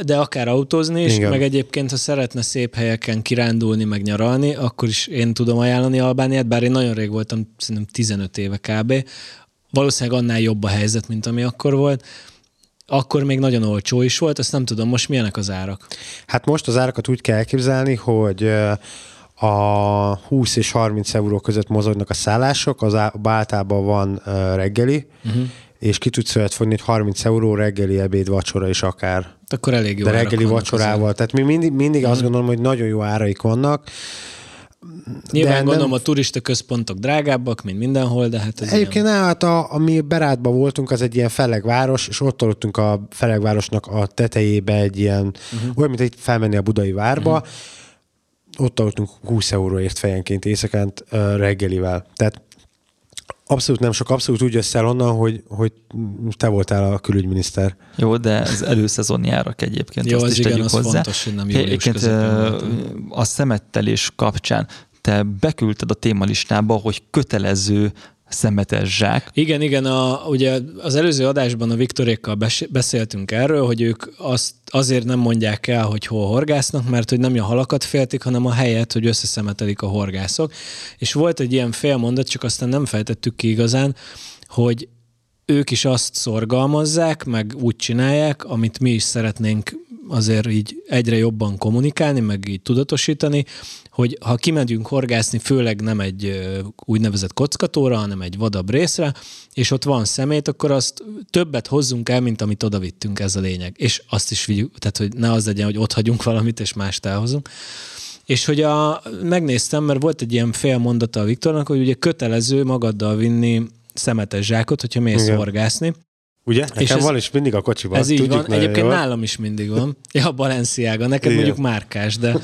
De akár autózni is, igen. Meg egyébként, ha szeretne szép helyeken kirándulni, meg nyaralni, akkor is én tudom ajánlani Albániát, bár én nagyon rég voltam, szerintem 15 éve kb. Valószínűleg annál jobb a helyzet, mint ami akkor volt. Akkor még nagyon olcsó is volt, azt nem tudom, most milyenek az árak? Hát most az árakat úgy kell elképzelni, hogy a 20 és 30 euró között mozognak a szállások, az általában van reggeli, és ki tudsz olyat fogni, hogy 30 euró reggeli, ebéd, vacsora is akár. Akkor elég jó. De reggeli vacsorával. Tehát mi mindig azt gondolom, hogy nagyon jó áraik vannak. Nyilván gondolom a turista központok drágábbak, mint mindenhol, de hát... Egyébként nem, hát mi Berátban voltunk, az egy ilyen fellegváros, és ott aludtunk a fellegvárosnak a tetejébe egy ilyen, olyan, mint egy felmenni a budai várba, ott aludtunk 20 euróért fejenként éjszakát reggelivel. Tehát abszolút nem sok, abszolút úgy jössz el onnan, hogy te voltál a külügyminiszter. Jó, de az előszezoni árak egyébként. Jó, azt is tegyük hozzá. Fontos, hogy nem július közepén. A szemettelés kapcsán te beküldted a témalistába, hogy kötelező szemetes zsák. Igen, ugye az előző adásban a Viktorékkal beszéltünk erről, hogy ők azért nem mondják el, hogy hol horgásznak, mert hogy nem a halakat féltik, hanem a helyet, hogy összeszemetelik a horgászok. És volt egy ilyen félmondat, csak aztán nem fejtettük ki igazán, hogy ők is azt szorgalmazzák, meg úgy csinálják, amit mi is szeretnénk azért így egyre jobban kommunikálni, meg így tudatosítani, hogy ha kimegyünk horgászni, főleg nem egy úgynevezett kockatóra, hanem egy vadabb részre, és ott van szemét, akkor azt többet hozzunk el, mint amit oda vittünk, ez a lényeg. És azt is vigyük, tehát hogy ne az legyen, hogy ott hagyunk valamit, és mást elhozunk. És hogy megnéztem, mert volt egy ilyen fél mondata a Viktornak, hogy ugye kötelező magaddal vinni szemetes zsákot, hogyha mész horgászni. Ugye? Nekem van is mindig a kocsiban. Ez így van. Egyébként jól. Nálam is mindig van. Ja, Balenciaga. Neked mondjuk márkás, de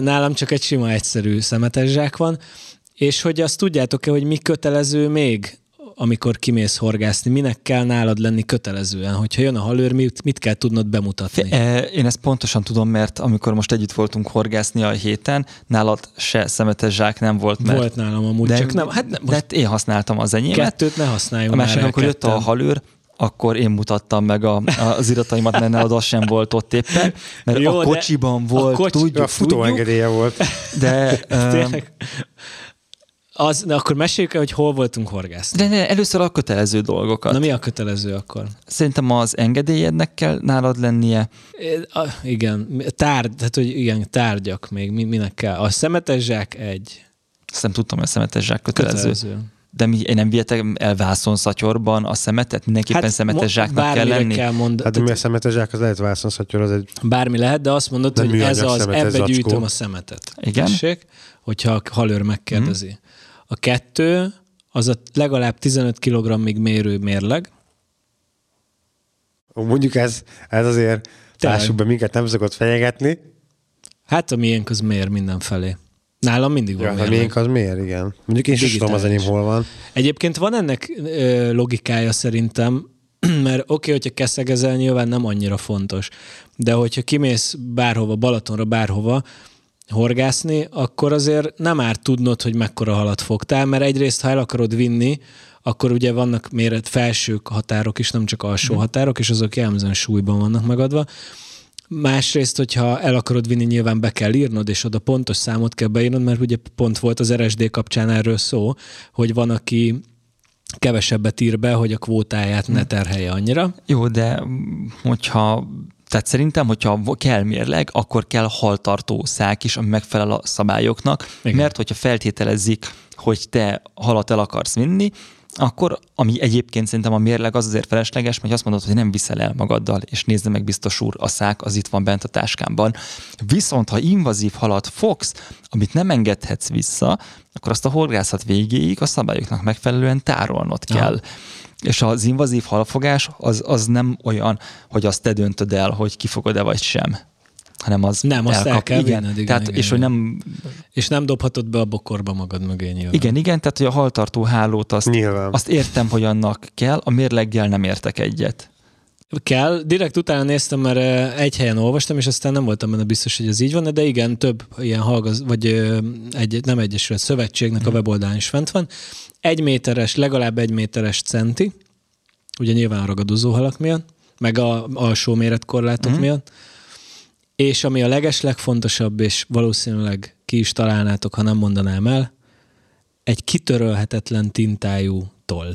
nálam csak egy sima, egyszerű szemetes zsák van. És hogy azt tudjátok-e, hogy mi kötelező még, amikor kimész horgászni? Minek kell nálad lenni kötelezően? Hogyha jön a halőr, mit kell tudnod bemutatni? Én ezt pontosan tudom, mert amikor most együtt voltunk horgászni a héten, nálad se szemetes zsák nem volt. Volt nálam amúgy, csak nem. Hát most én használtam az enyémet. Kettőt ne használjunk. A másik, amikor jött a halőr, akkor én mutattam meg az irataimat, mert nálad az sem volt ott éppen, mert jó, a kocsiban volt, tudjuk. A futóengedélye volt. De... Na, akkor meséljük el, hogy hol voltunk horgászni. De először a kötelező dolgokat. Na, mi a kötelező akkor? Szerintem az engedélyednek kell nálad lennie. Igen, tehát hogy igen, tárgyak még, minek kell. A szemetes zsák egy. Szerintem tudtam, hogy a szemetes zsák kötelező. De én nem vihetem el vászonszatyorban a szemetet? Mindenképpen szemetes zsáknak kell lenni? Hát mi a szemetes zsák, az lehet vászonszatyor, az egy... Bármi lehet, de azt mondod, hogy ez az, ebbe gyűjtöm a szemetet. Igen? Tessék, hogyha a halőr megkérdezi. A 2, az a legalább 15 kg-ig mérő mérleg. Mondjuk ez azért társunkban minket nem szokott fenyegetni. Hát a miénk az mér mindenfelé. Nálam mindig van. Ja, a miénk az miért, igen. Mondjuk én sem tudom az enyém hol van. Egyébként van ennek logikája szerintem, mert oké, hogyha keszegezel, nyilván nem annyira fontos. De hogyha kimész bárhova, Balatonra, bárhova horgászni, akkor azért nem árt tudnod, hogy mekkora halat fogtál, mert egyrészt, ha el akarod vinni, akkor ugye vannak méret felső határok is, nem csak alsó határok, és azok jellemzően súlyban vannak megadva. Másrészt, hogyha el akarod vinni, nyilván be kell írnod, és oda pontos számot kell beírnod, mert ugye pont volt az RSD kapcsán erről szó, hogy van, aki kevesebbet ír be, hogy a kvótáját ne terhelje annyira. Jó, de hogyha... Tehát szerintem, hogyha kell mérleg, akkor kell haltartó szák is, ami megfelel a szabályoknak, igen. Mert hogyha feltételezik, hogy te halat el akarsz vinni, akkor, ami egyébként szerintem a mérleg az azért felesleges, mert azt mondod, hogy nem viszel el magaddal, és nézd meg biztos úr, a szák az itt van bent a táskámban. Viszont, ha invazív halat fogsz, amit nem engedhetsz vissza, akkor azt a horgászat végéig a szabályoknak megfelelően tárolnod kell. Ja. És az invazív halfogás az nem olyan, hogy azt te döntöd el, hogy kifogod-e vagy sem, hanem az nem, azt elkap. És nem dobhatod be a bokorba magad mögé nyilván. Igen, tehát hogy a haltartó hálót azt értem, hogy annak kell, a mérleggel nem értek egyet. Kell. Direkt utána néztem, mert egy helyen olvastam, és aztán nem voltam benne biztos, hogy ez így van, de igen, több ilyen nem egyesület, szövetségnek a weboldalán is fent van. Legalább egy méteres centi, ugye nyilván a ragadozó halak miatt, meg a alsó méretkorlátok miatt, és ami a legeslegfontosabb, és valószínűleg ki is találnátok, ha nem mondanám el, egy kitörölhetetlen tintájú toll.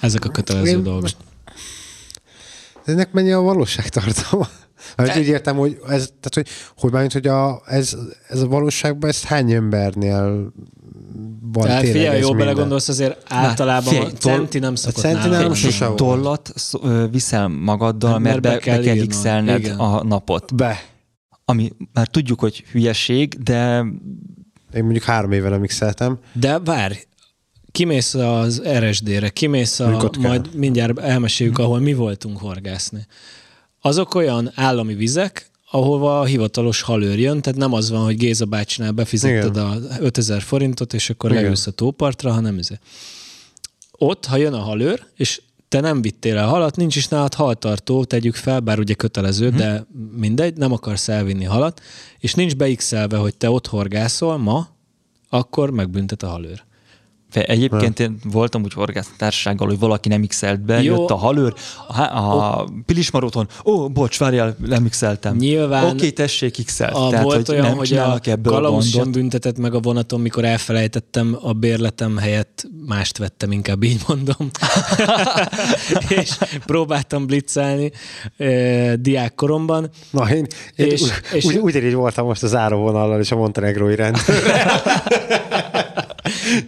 Ezek a kötelező dolgok. Ennek mennyi a valóságtartalma? Úgy értem, hogy ez a valóságban ez hány embernél van tehát tényleg figyelj, jól belegondolsz, azért általában centi nem szokott nálam. Tollat viszel magaddal, mert be kell x-elned a napot. Ami már tudjuk, hogy hülyeség, de... Én mondjuk 3 éve nem x-eltem. De várj, kimész az RSD-re, majd mindjárt elmeséljük, ahol mi voltunk horgászni. Azok olyan állami vizek, ahova a hivatalos halőr jön, tehát nem az van, hogy Géza bácsinál befizetted a 5000 forintot, és akkor lejössz a tópartra, hanem ez. Ott, ha jön a halőr, és te nem vittél el halat, nincs is nálad haltartó, tegyük fel, bár ugye kötelező, de mindegy, nem akarsz elvinni halat, és nincs beixelve, hogy te ott horgászol ma, akkor megbüntet a halőr. Egyébként én voltam úgy horgásztársággal, hogy valaki nem x-elt be, jött a halőr, a Pilismaróton, bocs, várjál, nem x-eltem. Nyilván. Oké, tessék, x-elt. Tehát, volt olyan, hogy a kalauz sem büntetett meg a vonaton, mikor elfelejtettem a bérletem helyett, mást vettem, inkább így mondom. És próbáltam blitzelni diákkoromban. Na, én úgy voltam most az áróvonallal és a montenegrói rendőrrel.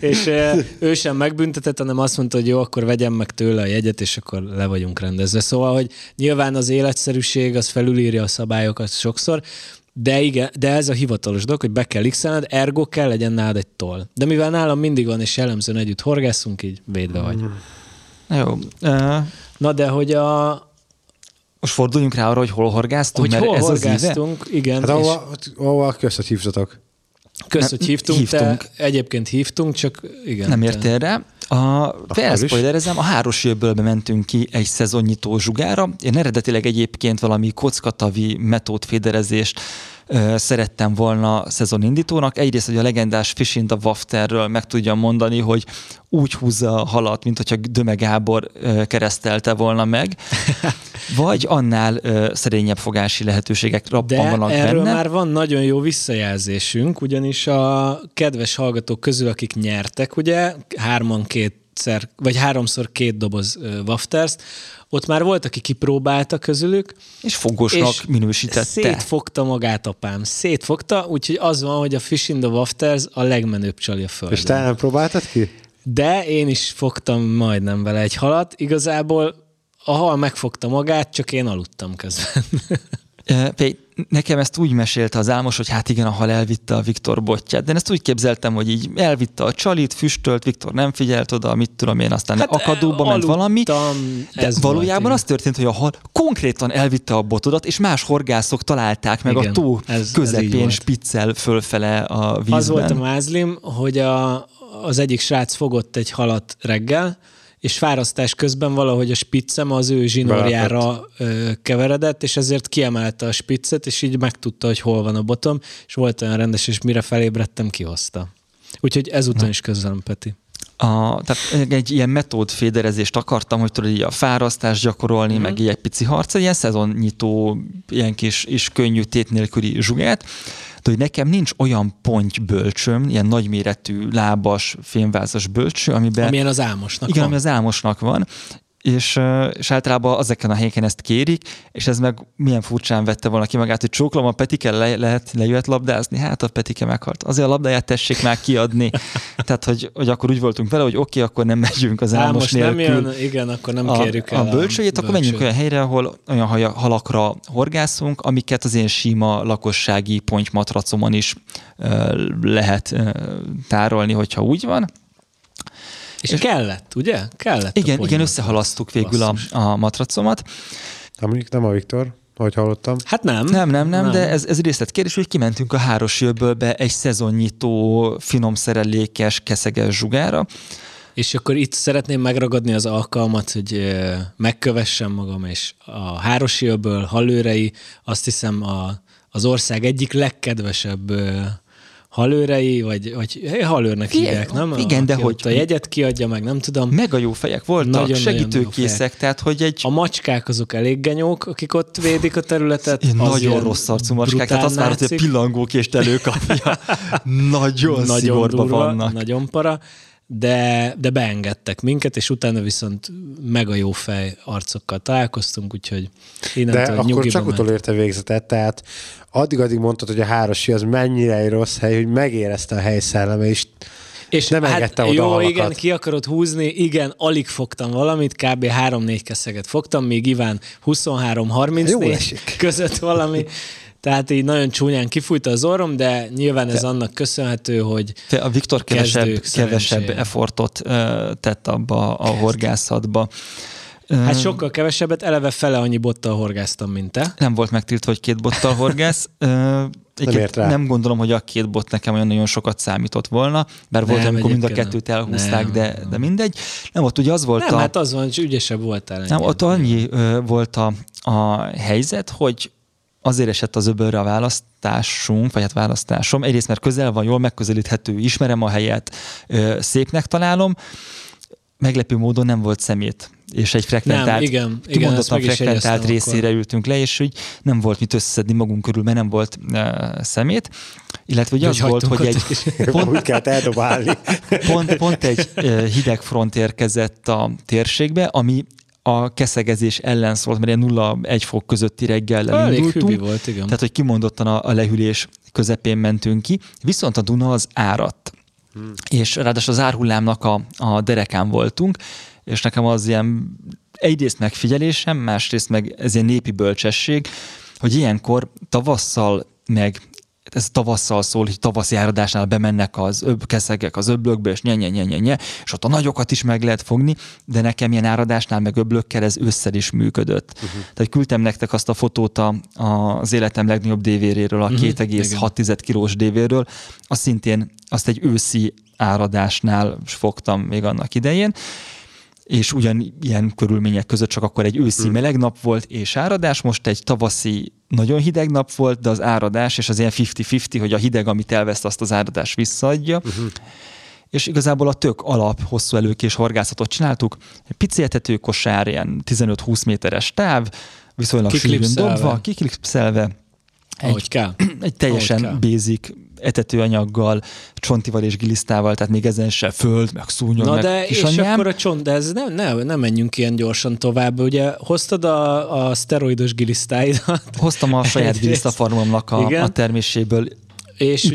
És ő sem megbüntetett, hanem azt mondta, hogy jó, akkor vegyem meg tőle a jegyet, és akkor le vagyunk rendezve. Szóval, hogy nyilván az életszerűség, az felülírja a szabályokat sokszor, de igen, de ez a hivatalos dolog, hogy be kell x-elned, ergo kell legyen nálad egy toll. De mivel nálam mindig van, és jellemzően együtt horgászunk, így védve vagy. Jó. Na de, hogy most forduljunk rá arra, hogy hol horgásztunk, hogy mert hol ez horgásztunk, az igen. Hát ahol közt hívtatok. Köszönjük, hogy hívtunk. Egyébként hívtunk, csak igen. Nem értél rá. Felszpoilerezem, a Hárosi-öbölbe mentünk ki egy szezonnyitó zsugára. Én eredetileg egyébként valami kockatavi metódféderezést szerettem volna szezonindítónak. Egyrészt, hogy a legendás Fishinda Wafterről meg tudjam mondani, hogy úgy húzza a halat, mint hogyha Döme Gábor keresztelte volna meg. Vagy annál szerényebb fogási lehetőségek rappan vannak benne. De erről már van nagyon jó visszajelzésünk, ugyanis a kedves hallgatók közül, akik nyertek, ugye, 3x2 doboz Wafters-t, ott már volt, aki kipróbálta közülük. És fogosnak minősítette. Szétfogta magát apám. Szétfogta, úgyhogy az van, hogy a Fishinda Wafters a legmenőbb csali a földön. És te nem próbáltad ki? De én is fogtam majdnem vele egy halat. Igazából a hal megfogta magát, csak én aludtam közben. nekem ezt úgy mesélte az Álmos, hogy hát igen, a hal elvitte a Viktor botját. De én ezt úgy képzeltem, hogy így elvitte a csalit, füstölt, Viktor nem figyelt oda, mit tudom én, aztán hát akadóba ment valami. De valójában az történt, hogy a hal konkrétan elvitte a botodat, és más horgászok találták meg, igen, a tó közepén spiccel fölfele a vízben. Az volt a mázlim, hogy az egyik srác fogott egy halat reggel, és fárasztás közben valahogy a spiccem az ő zsinórjára keveredett, és ezért kiemelte a spiccet, és így megtudta, hogy hol van a botom, és volt olyan rendes, és mire felébredtem, kihozta. Úgyhogy ezután is közlöm, Peti. Tehát egy ilyen metódféderezést akartam, hogy tudod így a fárasztást gyakorolni, meg így egy pici harc, ilyen szezonnyitó, ilyen kis és könnyű tét nélküli zsugát, de hogy nekem nincs olyan ponty-bölcsöm, ilyen nagyméretű, lábas, fémvázas bölcső, amiben... Amilyen az Álmosnak van. Igen, ami az Álmosnak van. És általában ezeken a helyeken ezt kérik, és ez meg milyen furcsán vette volna ki magát, hogy csóklom, a Petike lejöhet labdázni, hát a Petike meghalt. Azért a labdáját tessék már kiadni. Tehát, hogy akkor úgy voltunk vele, hogy oké, akkor nem megyünk az Álmos nélkül. Nem jön, igen, akkor nem kérjük el a bölcsőjét, akkor menjünk olyan helyre, ahol olyan halakra horgászunk, amiket az én sima lakossági pontymatracomon is lehet tárolni, hogyha úgy van. És kellett, ugye? Kellett. Igen, összehalasztuk végül a matracomat. Nem a Viktor, ahogy hallottam. Hát nem. Nem. De ez részletkérdés, hogy kimentünk a Hárosi-öbölbe egy szezonnyitó, finom szerelékes, keszeges zsugára. És akkor itt szeretném megragadni az alkalmat, hogy megkövessem magam, és a Hárosi-öböl halőrei, azt hiszem az ország egyik legkedvesebb halőrei, vagy halőrnek hívják, nem? Igen, de hogy... A jegyet kiadja, meg nem tudom. Meg a jó fejek voltak, segítőkészek, tehát hogy egy... A macskák azok elég genyók, akik ott védik a területet. Nagyon rossz arcú macskák, tehát azt már, hogy a pillangókést előkapja. Nagyon szigorban vannak. Nagyon para, de beengedtek minket, és utána viszont meg a jó fej arcokkal találkoztunk, úgyhogy innentől nyugiban. De akkor csak utolérte végzetet, tehát addig mondtad, hogy a Hárosi az mennyire egy rossz hely, hogy megérezte a hely szelleme, és nem engedte oda halakat. Jó, igen, ki akarod húzni, igen, alig fogtam valamit, kb. 3-4 keszeget fogtam, még Iván 23-34 között valami. Tehát így nagyon csúnyán kifújta az orrom, de nyilván ez annak köszönhető, hogy a Viktor kevesebb effortot tett abba a horgászatba. Hát sokkal kevesebbet, eleve fele annyi bottal horgáztam, mint te. Nem volt megtiltva, hogy 2 bottal horgász. Nem gondolom, hogy a 2 bot nekem olyan nagyon sokat számított volna, bár volt, amikor mind a kettőt elhúzták, nem. De mindegy. Nem, ott ugye az volt nem, hát az van, hogy ügyesebb voltál. Nem, ott annyi volt a helyzet, hogy azért esett az öbölre a választásunk, vagy hát választásom. Egyrészt, mert közel van, jól megközelíthető, ismerem a helyet, szépnek találom. Meglepő módon nem volt szemét, és egy frekventált részére ültünk le, és úgy nem volt mit összeszedni magunk körül, mert nem volt szemét. Illetve ugye az volt, hogy egy... Pont egy hideg front érkezett a térségbe, ami a keszegezés ellen szólt, mert ilyen 0-1 fok közötti reggel indultunk. Volt, igen. Tehát, hogy kimondottan a lehűlés közepén mentünk ki. Viszont a Duna az áradt. És ráadásul az árhullámnak a derekán voltunk, és nekem az ilyen egyrészt megfigyelésem, másrészt meg ez ilyen népi bölcsesség, hogy ilyenkor tavasszal meg, ez tavasszal szól, hogy tavaszi áradásnál bemennek az keszegek az öblökbe, és nye, és ott a nagyokat is meg lehet fogni, de nekem ilyen áradásnál meg öblökkel ez ősszel is működött. Tehát küldtem nektek azt a fotót az életem legnagyobb dévéréről, a 2,6 kilós dévéről, azt szintén egy őszi áradásnál fogtam még annak idején, és ugyanilyen körülmények között, csak akkor egy őszi meleg nap volt és áradás, most egy tavaszi nagyon hideg nap volt, de az áradás, és az ilyen 50-50, hogy a hideg, amit elveszt, azt az áradás visszaadja. És igazából a tök alap hosszú előkés horgászatot csináltuk. Egy pici etetőkosár, ilyen 15-20 méteres táv, viszonylag sűrűn dobva, kiklipszelve. Egy teljesen basic etetőanyaggal, csontival és gilisztával, tehát még ezen se föld, meg szúnyog, na meg de kisanyám. És akkor a csont, de ez nem menjünk ilyen gyorsan tovább. Ugye hoztad a szteroidos gilisztáidat? Hoztam a saját gilisztafarmomnak a terméséből, és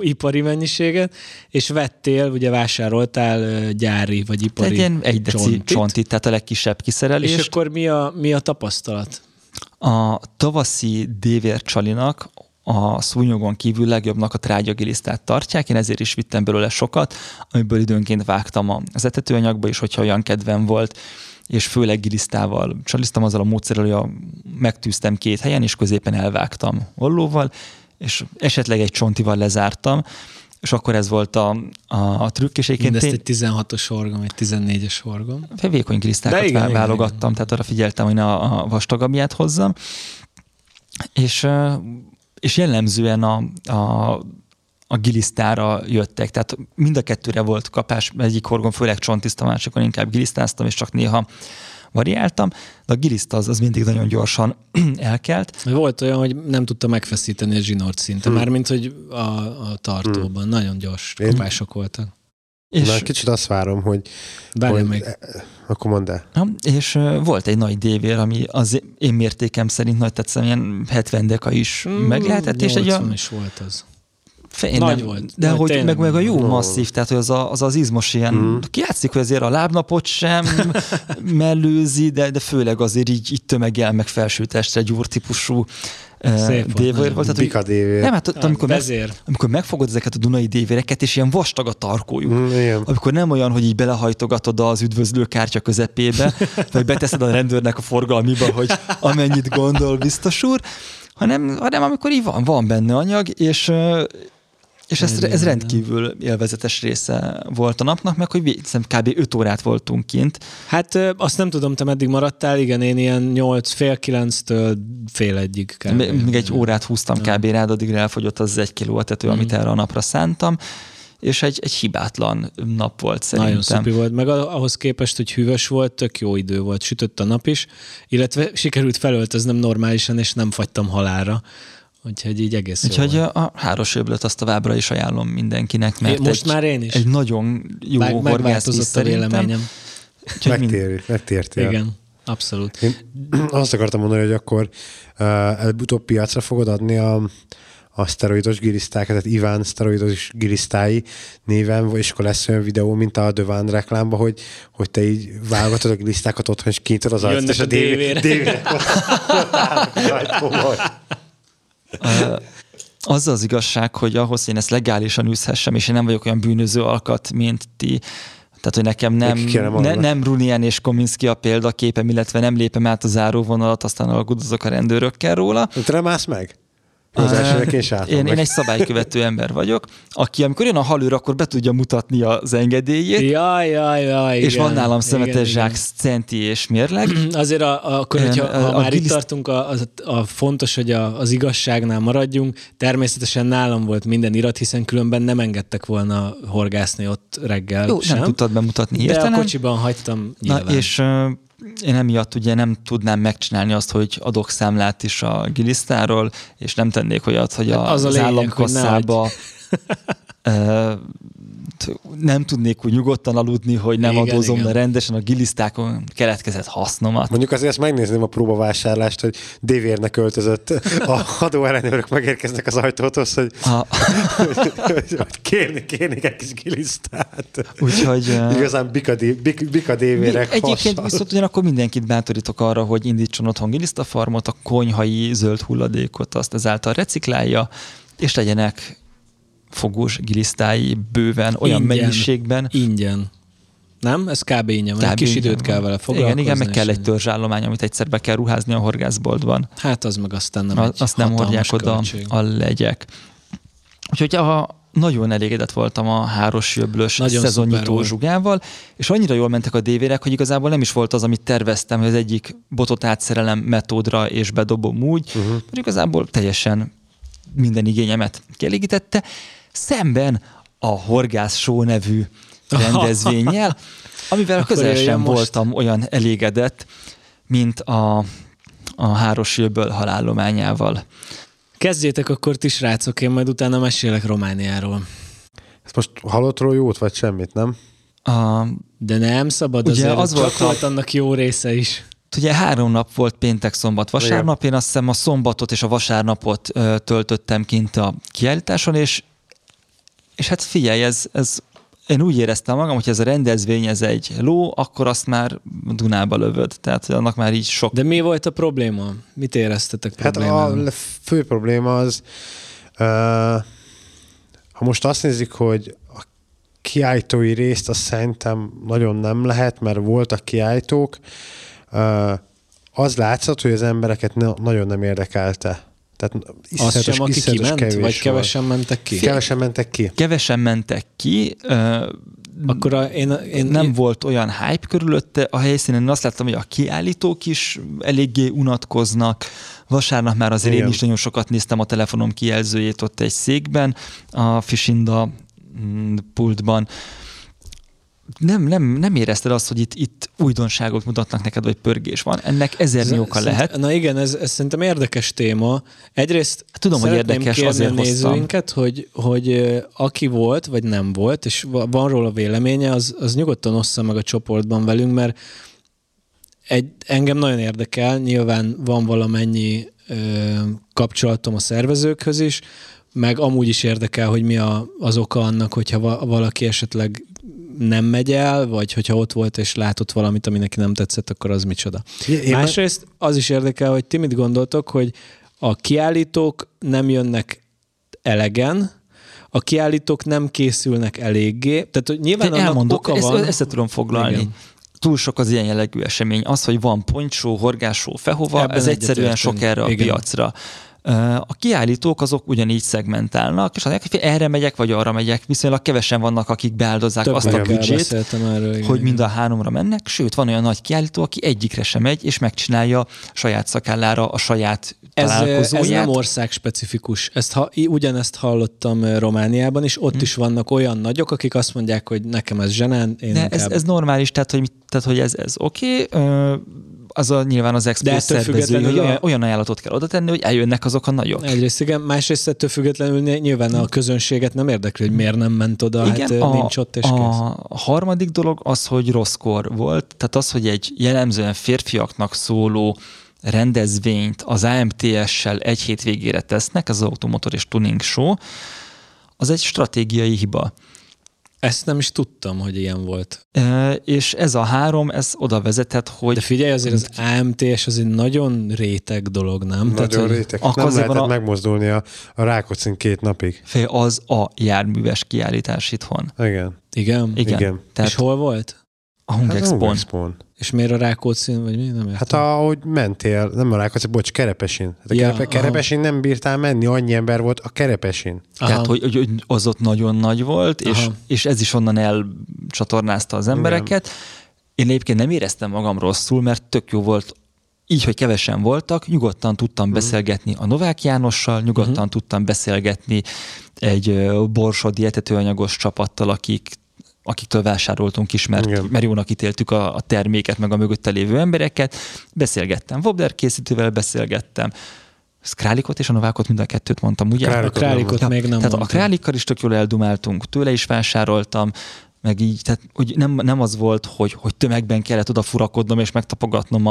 ipari mennyiséget, és vettél, ugye vásároltál gyári vagy ipari csontit. Egy deci csontit, tehát a legkisebb kiszerelés. És akkor mi a tapasztalat? A tavaszi dévér csalinak a szúnyogon kívül legjobbnak a trágyagilisztát tartják, én ezért is vittem belőle sokat, amiből időnként vágtam az etetőanyagba is, hogyha olyan kedvem volt, és főleg gilisztával csalisztam azzal a módszerrel, hogy megtűztem két helyen, és középen elvágtam ollóval, és esetleg egy csontival lezártam, és akkor ez volt a trükk. És mindezt egy 16-os horgom, egy 14-es horgom. Vékony gilisztákat válogattam, igen. Tehát arra figyeltem, hogy a vastagabbját hozzam. És jellemzően a gilisztára jöttek. Tehát mind a kettőre volt kapás, egyik horgon főleg csontiztam, másikon inkább gilisztáztam, és csak néha variáltam, de a giliszta az mindig nagyon gyorsan elkelt. Volt olyan, hogy nem tudta megfeszíteni a zsinort szinte, mármint hogy a tartóban. Nagyon gyors kapások voltak. És kicsit azt várom, hogy... Akkor mondd el. És volt egy nagy dévér, ami az én mértékem szerint nagy tetszem, ilyen 70 deka is meglehetett. 80 is volt az. Nagy volt. De nagy, hogy meg a jó masszív, tehát hogy az izmos ilyen, kijátszik, hogy azért a lábnapot sem mellőzi, de főleg azért így tömeggel, meg felsőtestre gyúr típusú dévér volt. Bika dévér. Nem, hát amikor megfogod ezeket a dunai dévéreket, és ilyen vastag a tarkójuk. Amikor nem olyan, hogy így belehajtogatod az üdvözlő kártya közepébe, vagy beteszed a rendőrnek a forgalmiba, hogy amennyit gondol biztos úr, hanem amikor így van benne anyag, és ez rendkívül élvezetes része volt a napnak, meg hogy kb. 5 órát voltunk kint. Hát azt nem tudom, te meddig maradtál, igen, én ilyen 8, fél 9-től fél egyig kb. Még egy órát húztam kb. Rád, addigra elfogyott az 1 kiló tető, amit erre a napra szántam, és egy hibátlan nap volt szerintem. Nagyon szupi volt, meg ahhoz képest, hogy hűvös volt, tök jó idő volt, sütött a nap is, illetve sikerült felöltöznem normálisan, és nem fagytam halálra. Úgyhogy így egész úgyhogy a Hárosi-öblet azt továbbra is ajánlom mindenkinek, mert most már én is. Egy nagyon jó horgászti szerintem. Megtértél. Igen, abszolút. Én azt akartam mondani, hogy akkor előbb-utóbb piacra fogod adni a szteroidos gilisztákat, tehát Iván szteroidos gilisztái néven, és akkor lesz olyan videó, mint a Döván reklámban, hogy te így válogatod a gilisztákat otthon, és kinyitod az arcot, és a dévére. Az az igazság, hogy ahhoz, én ezt legálisan űzhessem, és én nem vagyok olyan bűnöző alkat, mint ti, tehát hogy nekem nem Runyan és Kominski a példaképem, illetve nem lépem át a záróvonalat, aztán alkudozok a rendőrökkel róla. Te nem állsz meg? Én egy szabálykövető ember vagyok, aki amikor jön a halőr, akkor be tudja mutatni az engedélyét. És igen, van nálam szemetes zsák, centi és mérleg. Azért akkor, hogyha már itt tartunk, fontos, hogy az igazságnál maradjunk. Természetesen nálam volt minden irat, hiszen különben nem engedtek volna horgászni ott reggel. Jó, sem. Nem tudtad bemutatni értelem. De a kocsiban hagytam nyilván. És... én emiatt ugye nem tudnám megcsinálni azt, hogy adok számlát is a gilisztáról, és nem tennék olyat, hogy az államkasszába nem tudnék úgy nyugodtan aludni, hogy nem adózom, de rendesen a gilisztákon keletkezett hasznomat. Mondjuk azért ezt megnézném a próbavásárlást, hogy dévérnek öltözött a hadóellenőrök megérkeznek az ajtóhoz, hogy kérnék egy kis gilisztát. Úgyhogy... igazán bika dévérek hassal. Egyébként viszont ugyanakkor mindenkit bátorítok arra, hogy indítson otthon gilisztafarmot, a konyhai zöld hulladékot azt ezáltal reciklálja, és legyenek fogós gilisztái bőven, olyan mennyiségben. Ingyen. Nem? Ez kb. Ingyen, mert kis időt kell vele foglalkozni. Igen, meg kell egy törzsállomány, amit egyszer be kell ruházni a horgászboltban. Hát az meg aztán nem egy azt nem hordják költség. Oda a legyek. Úgyhogy nagyon elégedett voltam a Hárosi-öblös szezonnyitó zsugával, és annyira jól mentek a dévérek, hogy igazából nem is volt az, amit terveztem, hogy az egyik botot átszerelem metódra, és bedobom úgy, mert igazából teljesen minden igényemet kielégítette. Szemben a Horgász Show nevű rendezvénnyel, amivel közel sem voltam olyan elégedett, mint a Hárosi-öbl halállományával. Kezdjétek akkor ti, srácok, én majd utána mesélek Romániáról. Ezt most halottról jót vagy semmit, nem? De nem szabad, azért az volt, volt annak jó része is. Ugye 3 nap volt péntek, szombat, vasárnap, én azt hiszem a szombatot és a vasárnapot töltöttem kint a kiállításon, és hát figyelj, ez én úgy éreztem magam, hogy ez a rendezvény, ez egy ló, akkor azt már Dunába lövöd. Tehát annak már így sok. De mi volt a probléma? Mit éreztetek problémával? Hát a fő probléma az, ha most azt nézzük, hogy a kiállítói részt azt szerintem nagyon nem lehet, mert voltak kiállítók, az látszott, hogy az embereket nagyon nem érdekelte. Tehát iszonyatos, aki kiment, kevés vagy kevesen mentek ki? Kevesen mentek ki. Akkor nem volt olyan hype körülötte. A helyszínen én azt láttam, hogy a kiállítók is eléggé unatkoznak. Vasárnap már azért én is nagyon sokat néztem a telefonom kijelzőjét ott egy székben, a Fishinda pultban. Nem érezted azt, hogy itt újdonságot mutatnak neked, vagy pörgés van. Ennek ezernyi oka lehet. Na igen, ez szerintem érdekes téma. Egyrészt tudom, hogy érdekes, azért hoztam. Nézőinket, hogy aki volt, vagy nem volt, és van róla véleménye, az nyugodtan ossza meg a csoportban velünk, mert engem nagyon érdekel, nyilván van valamennyi kapcsolatom a szervezőkhöz is, meg amúgy is érdekel, hogy mi az oka annak, hogyha valaki esetleg nem megy el, vagy hogyha ott volt és látott valamit, ami neki nem tetszett, akkor az micsoda. Másrészt az is érdekel, hogy ti mit gondoltok, hogy a kiállítók nem jönnek elegen, a kiállítók nem készülnek eléggé. Tehát nyilván annak oka van. Ezt tudom foglalni. Igen. Túl sok az ilyen jellegű esemény. Az, hogy van pontsó, horgássó, fehova, ebben ez egyszerűen sok erre a piacra. A kiállítók azok ugyanígy szegmentálnak, és azért, hogy erre megyek, vagy arra megyek, viszonylag kevesen vannak, akik beáldozzák azt a büdzsét, hogy mind a háromra mennek, sőt, van olyan nagy kiállító, aki egyikre sem megy, és megcsinálja saját szakállára a saját találkozóját. Ez nem országspecifikus. Ugyanezt hallottam Romániában, és ott is vannak olyan nagyok, akik azt mondják, hogy nekem ez zsenán. De ez normális, tehát, hogy ez oké. Az nyilván az expo szervezői, hogy olyan ajánlatot kell oda tenni, hogy eljönnek azok a nagyok. Egyrészt igen, másrészt ettől függetlenül nyilván a közönséget nem érdekli, hogy miért nem ment oda, igen, hát nincs ott és kész. A harmadik dolog az, hogy rosszkor volt, tehát az, hogy egy jellemzően férfiaknak szóló rendezvényt az AMTS-sel egy hétvégére tesznek, az Automotor és Tuning Show, az egy stratégiai hiba. Ezt nem is tudtam, hogy ilyen volt. És ez a három, ez oda vezetett, hogy... De figyelj, azért az AMTS az egy nagyon réteg dolog, nem? Nagyon réteg. Nem lehetett megmozdulni a Rákóczin 2 napig. Az a járműves kiállítás itthon. Igen. Tehát... És hol volt? A Hung Expon. És miért a Rákóczin, vagy mi? Nem értem. Hát ahogy mentél, nem a Rákóczin, bocs, Kerepesin. Hát a Kerepesin nem bírtál menni, annyi ember volt a Kerepesin. Aha. Tehát, hogy az ott nagyon nagy volt, és ez is onnan elcsatornázta az embereket. Én egyébként nem éreztem magam rosszul, mert tök jó volt így, hogy kevesen voltak, nyugodtan tudtam beszélgetni a Novák Jánossal, nyugodtan tudtam beszélgetni egy borsodi etetőanyagos csapattal, akiktől vásároltunk is, mert jónak ítéltük a terméket, meg a mögötte lévő embereket. Beszélgettem Wobbler készítővel, beszélgettem Králikot és a Novákot, mind a kettőt mondtam, ugye? A Králikot nem mondtam. A Králikkal is tök jól eldumáltunk, tőle is vásároltam, meg így, tehát hogy nem az volt, hogy tömegben kellett oda furakodnom és megtapogatnom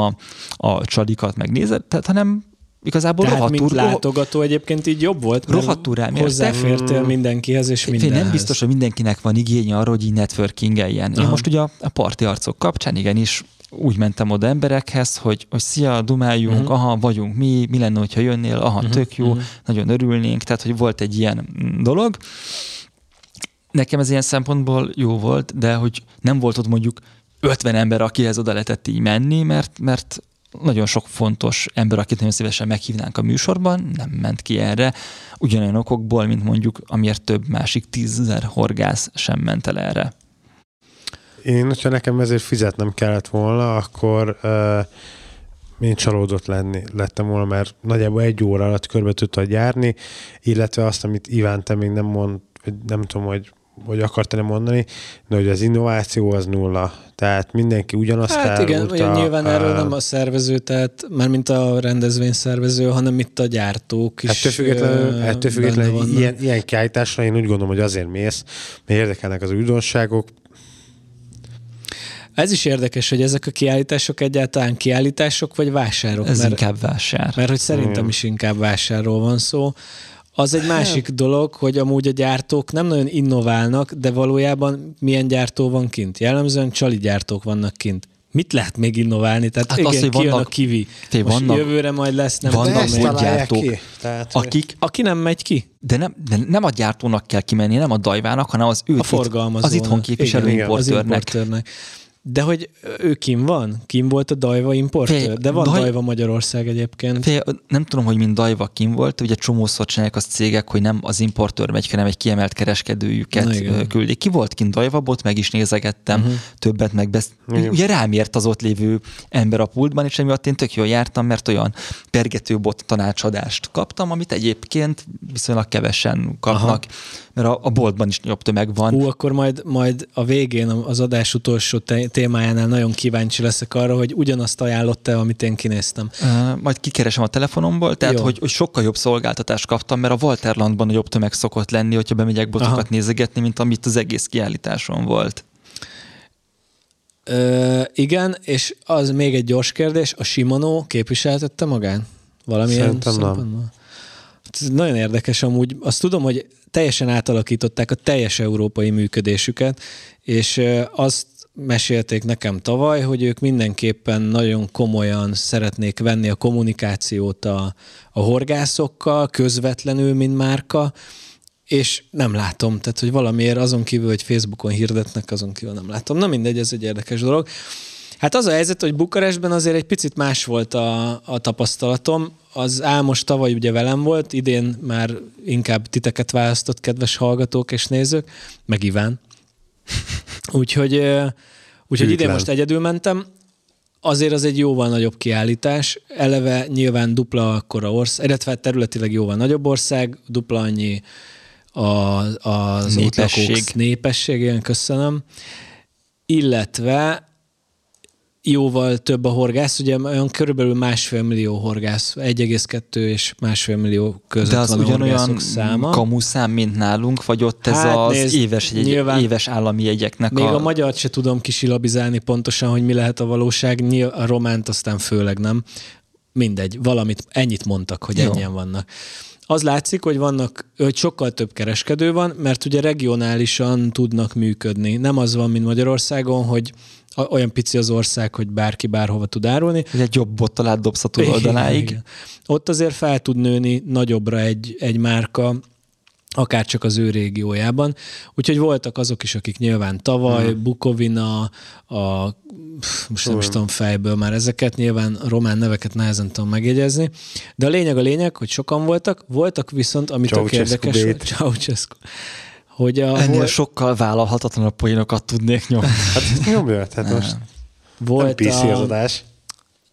a csalikat, megnézett, hanem igazából tehát mint látogató egyébként így jobb volt, mert hozzáfértél mindenkihez és mindenhez. Nem biztos, hogy mindenkinek van igénye arra, hogy így networkingeljen. Én most ugye a Parti Arcok kapcsán igenis úgy mentem oda emberekhez, hogy szia, dumáljunk, aha, vagyunk mi lenne, hogyha jönnél, aha, tök jó, nagyon örülnénk, tehát hogy volt egy ilyen dolog. Nekem ez ilyen szempontból jó volt, de hogy nem volt ott mondjuk 50 ember, akihez oda lehetett így menni, mert nagyon sok fontos ember, akit nagyon szívesen meghívnánk a műsorban, nem ment ki erre, ugyanolyan okokból, mint mondjuk, amiért több másik 10 000 horgász sem ment el erre. Én, hogyha nekem ezért fizetnem kellett volna, akkor én csalódott lettem volna, mert nagyjából 1 óra alatt körbe tudtad járni, illetve azt, amit Iván, te még nem mond, nem tudom, hogy akartál mondani, de hogy az innováció az nulla. Tehát mindenki ugyanazt elmúlta. Igen, nyilván erről nem a szervező, tehát mármint a rendezvény szervező, hanem itt a gyártók is. Ettől függetlenül ilyen kiállításra én úgy gondolom, hogy azért mész, mert érdekelnek az újdonságok. Ez is érdekes, hogy ezek a kiállítások egyáltalán kiállítások, vagy vásárok. Ez inkább vásár. Mert hogy szerintem is inkább vásárról van szó. Az egy másik dolog, hogy amúgy a gyártók nem nagyon innoválnak, de valójában milyen gyártó van kint? Jellemzően csali gyártók vannak kint. Mit lehet még innoválni? Tehát hát igen, az, kijön vannak, a kiwi. Most vannak, jövőre majd lesz, nem vannak gyártók, ki. Tehát, akik, aki nem megy ki. De nem a gyártónak kell kimenni, nem a Daiwának, hanem az ő az itthon képviselő importőrnek. De hogy ő kim van? Kim volt a Daiwa importőr? De van Daiwa Magyarország egyébként. Nem tudom, hogy mind Daiwa kim volt, ugye csomószor csinálják az cégek, hogy nem az importőr megy, hanem egy kiemelt kereskedőjüket küldik. Ki volt kint Daiwa, ott meg is nézegettem többet, meg ugye rám ért az ott lévő ember a pultban, és emiatt én tök jól jártam, mert olyan pergető bot tanácsadást kaptam, amit egyébként viszonylag kevesen kapnak. Aha. Mert a boltban is jobb tömeg van. Hú, akkor majd a végén az adás utolsó témájánál nagyon kíváncsi leszek arra, hogy ugyanazt ajánlott-e, amit én kinéztem. Majd kikeresem a telefonomból, tehát hogy sokkal jobb szolgáltatást kaptam, mert a Walterlandban nagyobb tömeg szokott lenni, hogyha bemegyek botokat nézegetni, mint amit az egész kiállításon volt. Igen, és az még egy gyors kérdés, a Shimano képviseltette magán? Valamilyen szempontból? Nagyon érdekes amúgy. Azt tudom, hogy teljesen átalakították a teljes európai működésüket, és azt mesélték nekem tavaly, hogy ők mindenképpen nagyon komolyan szeretnék venni a kommunikációt a horgászokkal, közvetlenül, mint márka, és nem látom. Tehát, hogy valamiért azon kívül, hogy Facebookon hirdetnek, azon kívül nem látom. Na mindegy, ez egy érdekes dolog. Hát az a helyzet, hogy Bukarestben azért egy picit más volt a tapasztalatom. Az Álmos tavaly ugye velem volt, idén már inkább titeket választott, kedves hallgatók és nézők, meg Iván. Úgyhogy idén most egyedül mentem. Azért az egy jóval nagyobb kiállítás. Eleve nyilván dupla akkora ország, illetve területileg jóval nagyobb ország, dupla annyi az ott népesség, igen, köszönöm. Illetve jóval több a horgász, ugye olyan körülbelül 1,5 millió horgász, 1,2 és 1,5 millió között van a horgászok száma. De az ugyanolyan kamuszám, mint nálunk, vagy ott ez hát, az nézd, éves állami jegyeknek még a magyart se tudom kisilabizálni pontosan, hogy mi lehet a valóság, a románt aztán főleg nem. Mindegy, valamit, ennyit mondtak, hogy ennyien vannak. Az látszik, hogy hogy sokkal több kereskedő van, mert ugye regionálisan tudnak működni. Nem az van, mint Magyarországon, hogy olyan pici az ország, hogy bárki bárhova tud árulni. Egy jobb bottal átdobsz a túloldaláig. Igen. Ott azért fel tud nőni nagyobbra egy márka, akár csak az ő régiójában. Úgyhogy voltak azok is, akik nyilván tavaly, Bukovina, most nem is tudom fejből már ezeket, nyilván román neveket nehezen tudom megjegyezni. De a lényeg, hogy sokan voltak. Voltak viszont, amit a érdekes volt. Ceausescu. Ennél sokkal vállalhatatlanabb poénokat tudnék nyomni. Hát nyomja, tehát most volt nem PC az adás.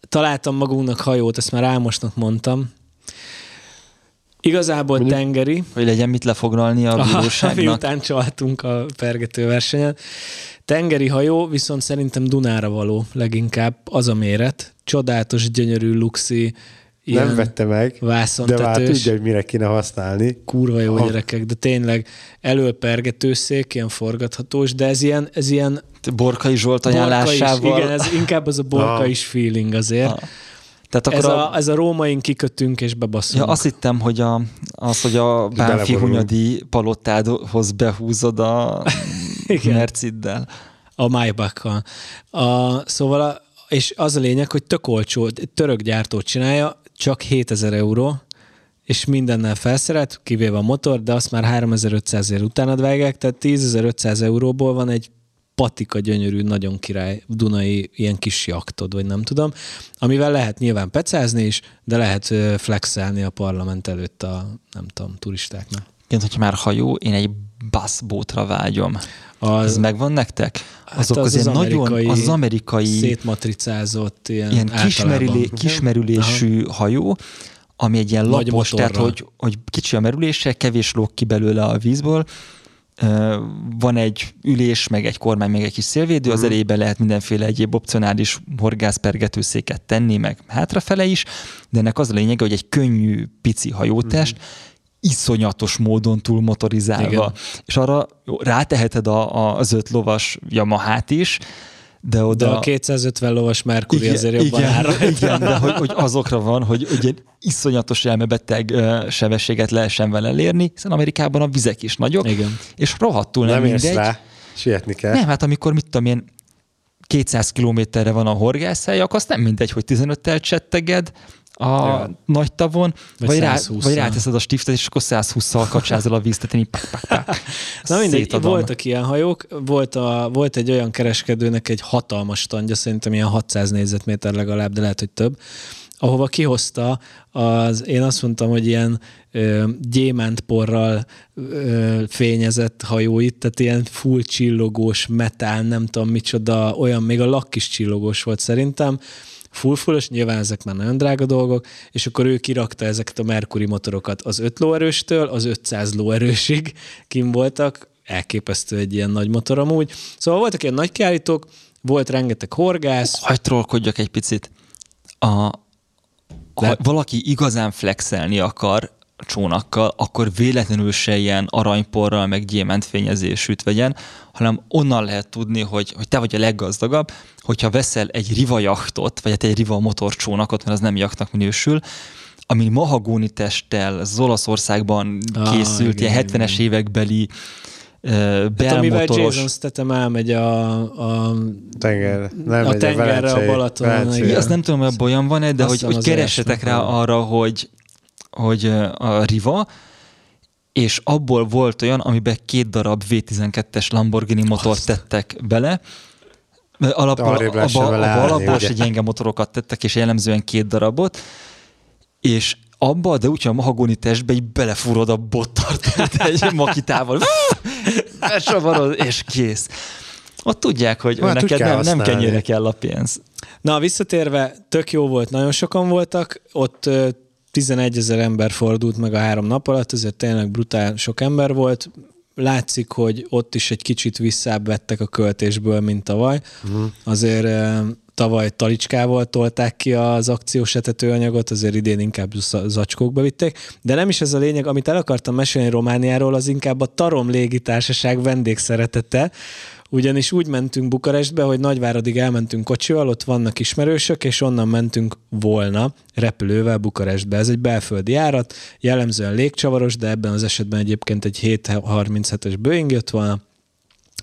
Találtam magunknak hajót, ezt már Álmosnak mondtam. Igazából mondjuk, tengeri. Hogy legyen mit lefoglalni a bíróságnak. Miután csaltunk a pergető versenyen. Tengeri hajó, viszont szerintem Dunára való leginkább az a méret. Csodálatos, gyönyörű, luxi, nem vette meg, de már tudja, hogy mire kéne használni. Kurva jó gyerekek, de tényleg elől pergetőszék, ilyen forgathatós, de ez ilyen Borkai Zsolt ajánlásával. Igen, ez inkább az a Borkai is feeling azért. Tehát ez, ez a rómain kikötünk és bebasszunk. Ja, azt hittem, hogy hogy a Bánfi Hunyadi palotádhoz behúzod a Merciddel. A Maybach-kal. És az a lényeg, hogy tök olcsó, török gyártót csinálja, csak 7,000 euró, és mindennel felszerelt, kivéve a motor, de azt már 3,500-ért utánad vágják, tehát 10,500 euróból van egy patika gyönyörű, nagyon király dunai ilyen kis jaktod, vagy nem tudom, amivel lehet nyilván pecázni is, de lehet flexelni a parlament előtt turistáknak. Igen, hogyha már hajó, én egy buszbótra vágyom. Ez megvan nektek? Azok az amerikai szétmatricázott ilyen kismerülésű hajó, ami egy ilyen nagy lapos, motorra. Tehát hogy kicsi a merülése, kevés lóg ki belőle a vízből, van egy ülés, meg egy kormány, meg egy kis szélvédő, az elébe lehet mindenféle egyéb opcionális horgászpergetőszéket tenni, meg hátrafele is, de ennek az a lényege, hogy egy könnyű, pici hajótest, iszonyatos módon túlmotorizálva. És arra ráteheted az 5 lovas Yamahát is, De oda... De a 250 lovas Mercury azért jobban áll. Igen, de hogy azokra van, hogy egy iszonyatos elmebeteg sebességet lehessen vele elérni, hiszen Amerikában a vizek is nagyok, igen. És rohadtul nem mindegy. Nem érsz rá, sietni kell. Nem, hát amikor mit tudom én, 200 kilométerre van a horgászhely, akkor azt nem mindegy, hogy 15-tel csetteged a nagy tavon, vagy ráteszed a stiftet, és akkor 120-szal kacsázol a vízt, tehát na mindegy, voltak ilyen hajók, volt egy olyan kereskedőnek egy hatalmas tangya, szerintem ilyen 600 négyzetméter legalább, de lehet, hogy több, ahova kihozta, én azt mondtam, hogy ilyen gyémántporral fényezett hajóit, tehát ilyen full csillogós metál, nem tudom micsoda, olyan még a lakk is csillogós volt szerintem, full-fullos, nyilván ezek már nagyon drága dolgok, és akkor ő kirakta ezeket a Mercury motorokat az 5 lóerőstől, az 500 lóerősig kim voltak, elképesztő egy ilyen nagy motor amúgy. Szóval voltak ilyen nagy kiállítók, volt rengeteg horgász. Hagy trollkodjak egy picit. Ha valaki igazán flexelni akar csónakkal, akkor véletlenül se ilyen aranyporral, meg gyémántfényezésűt vegyen, hanem onnan lehet tudni, hogy te vagy a leggazdagabb, hogyha veszel egy Riva jachtot, vagy hát egy Riva motorcsónakot, mert az nem jachtnak minősül, ami mahagóni testtel, az Olaszországban készült, igen, ilyen 70-es évekbeli belmotoros. Amivel Jason Statham elmegy a tengerre, a Balaton. Igen, azt nem tudom, hogy abban olyan van-e, de hogy keressetek rá arra, hogy a Riva, és abból volt olyan, amiben 2 darab V12-es Lamborghini motort tettek bele. Alapból se gyenge motorokat tettek, és jellemzően 2 darabot, és abba, de úgy, a mahagóni testbe így belefúrod a bottartót egy makitával. Besavarod, és kész. Ott tudják, hogy neked nem kenyére kell a pénz. Na, visszatérve, tök jó volt, nagyon sokan voltak, ott 11 000 ember fordult meg a 3 nap alatt, ezért tényleg brutál sok ember volt. Látszik, hogy ott is egy kicsit visszább vettek a költésből, mint tavaly. Mm. Azért tavaly talicskával tolták ki az akciós etetőanyagot, azért idén inkább zacskókba vitték. De nem is ez a lényeg, amit el akartam mesélni Romániáról, az inkább a Tarom légitársaság vendégszeretete, ugyanis úgy mentünk Bukarestbe, hogy Nagyváradig elmentünk kocsival, ott vannak ismerősök, és onnan mentünk volna repülővel Bukarestbe. Ez egy belföldi járat, jellemzően légcsavaros, de ebben az esetben egyébként egy 737-es Boeing jött volna.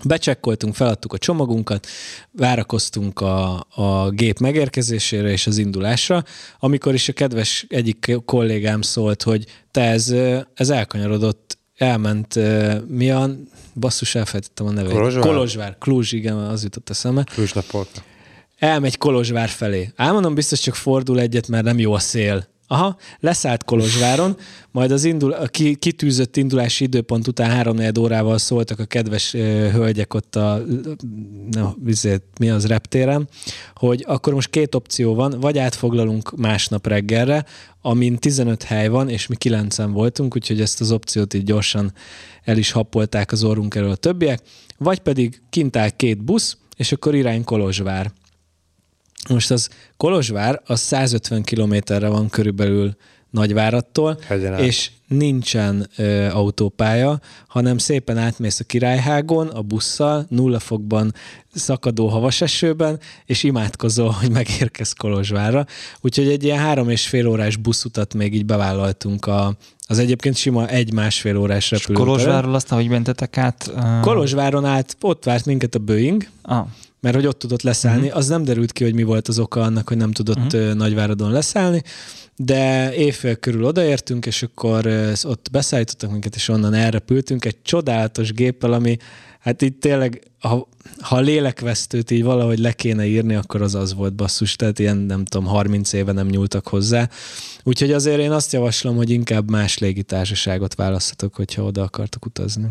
Becsekkoltunk, feladtuk a csomagunkat, várakoztunk a gép megérkezésére és az indulásra, amikor is a kedves egyik kollégám szólt, hogy te ez elkanyarodott, elment basszus, elfelejtettem a nevét. Kolozsvár. Kluzs, igen, az jutott eszembe. Kluzsnapolta. Elmegy Kolozsvár felé. Elmondom, biztos csak fordul egyet, mert nem jó a szél. Aha, leszállt Kolozsváron, majd az kitűzött indulási időpont után 3-4 órával szóltak a kedves hölgyek ott mi az reptéren, hogy akkor most 2 opció van, vagy átfoglalunk másnap reggelre, amin 15 hely van, és mi 9-en voltunk, úgyhogy ezt az opciót így gyorsan el is happolták az orrunk elől a többiek, vagy pedig kint áll 2 busz, és akkor irány Kolozsvár. Most az Kolozsvár, az 150 kilométerre van körülbelül Nagyváradtól, és nincsen autópálya, hanem szépen átmész a Királyhágon, a busszal, 0 fokban, szakadó havas esőben, és imádkozol, hogy megérkezz Kolozsvárra. Úgyhogy egy ilyen 3,5 órás buszutat még így bevállaltunk az egyébként sima 1-1,5 órás repülőtől. Kolozsvárról aztán, hogy mentetek át? Kolozsváron át, ott várt minket a Boeing, mert hogy ott tudott leszállni. Az nem derült ki, hogy mi volt az oka annak, hogy nem tudott Nagyváradon leszállni, de évfél körül odaértünk, és akkor ott beszállítottak minket, és onnan elrepültünk egy csodálatos géppel, ami hát itt tényleg, ha a lélekvesztőt így valahogy le kéne írni, akkor az volt basszus, tehát ilyen nem tudom, 30 éve nem nyúltak hozzá. Úgyhogy azért én azt javaslom, hogy inkább más légitársaságot választhatok, hogyha oda akartok utazni.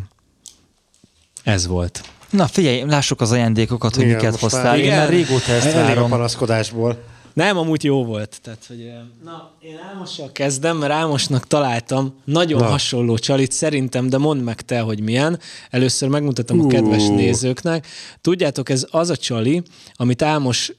Ez volt. Na figyelj, lássuk az ajándékokat, hogy miket hoztál. Igen, már régóta ezt várom. Elég a panaszkodásból. Nem, amúgy jó volt. Tehát, hogy... Na, én Álmossal kezdem, mert Álmosnak találtam nagyon hasonló csalit szerintem, de mondd meg te, hogy milyen. Először megmutatom a kedves nézőknek. Tudjátok, ez az a csali, amit Álmos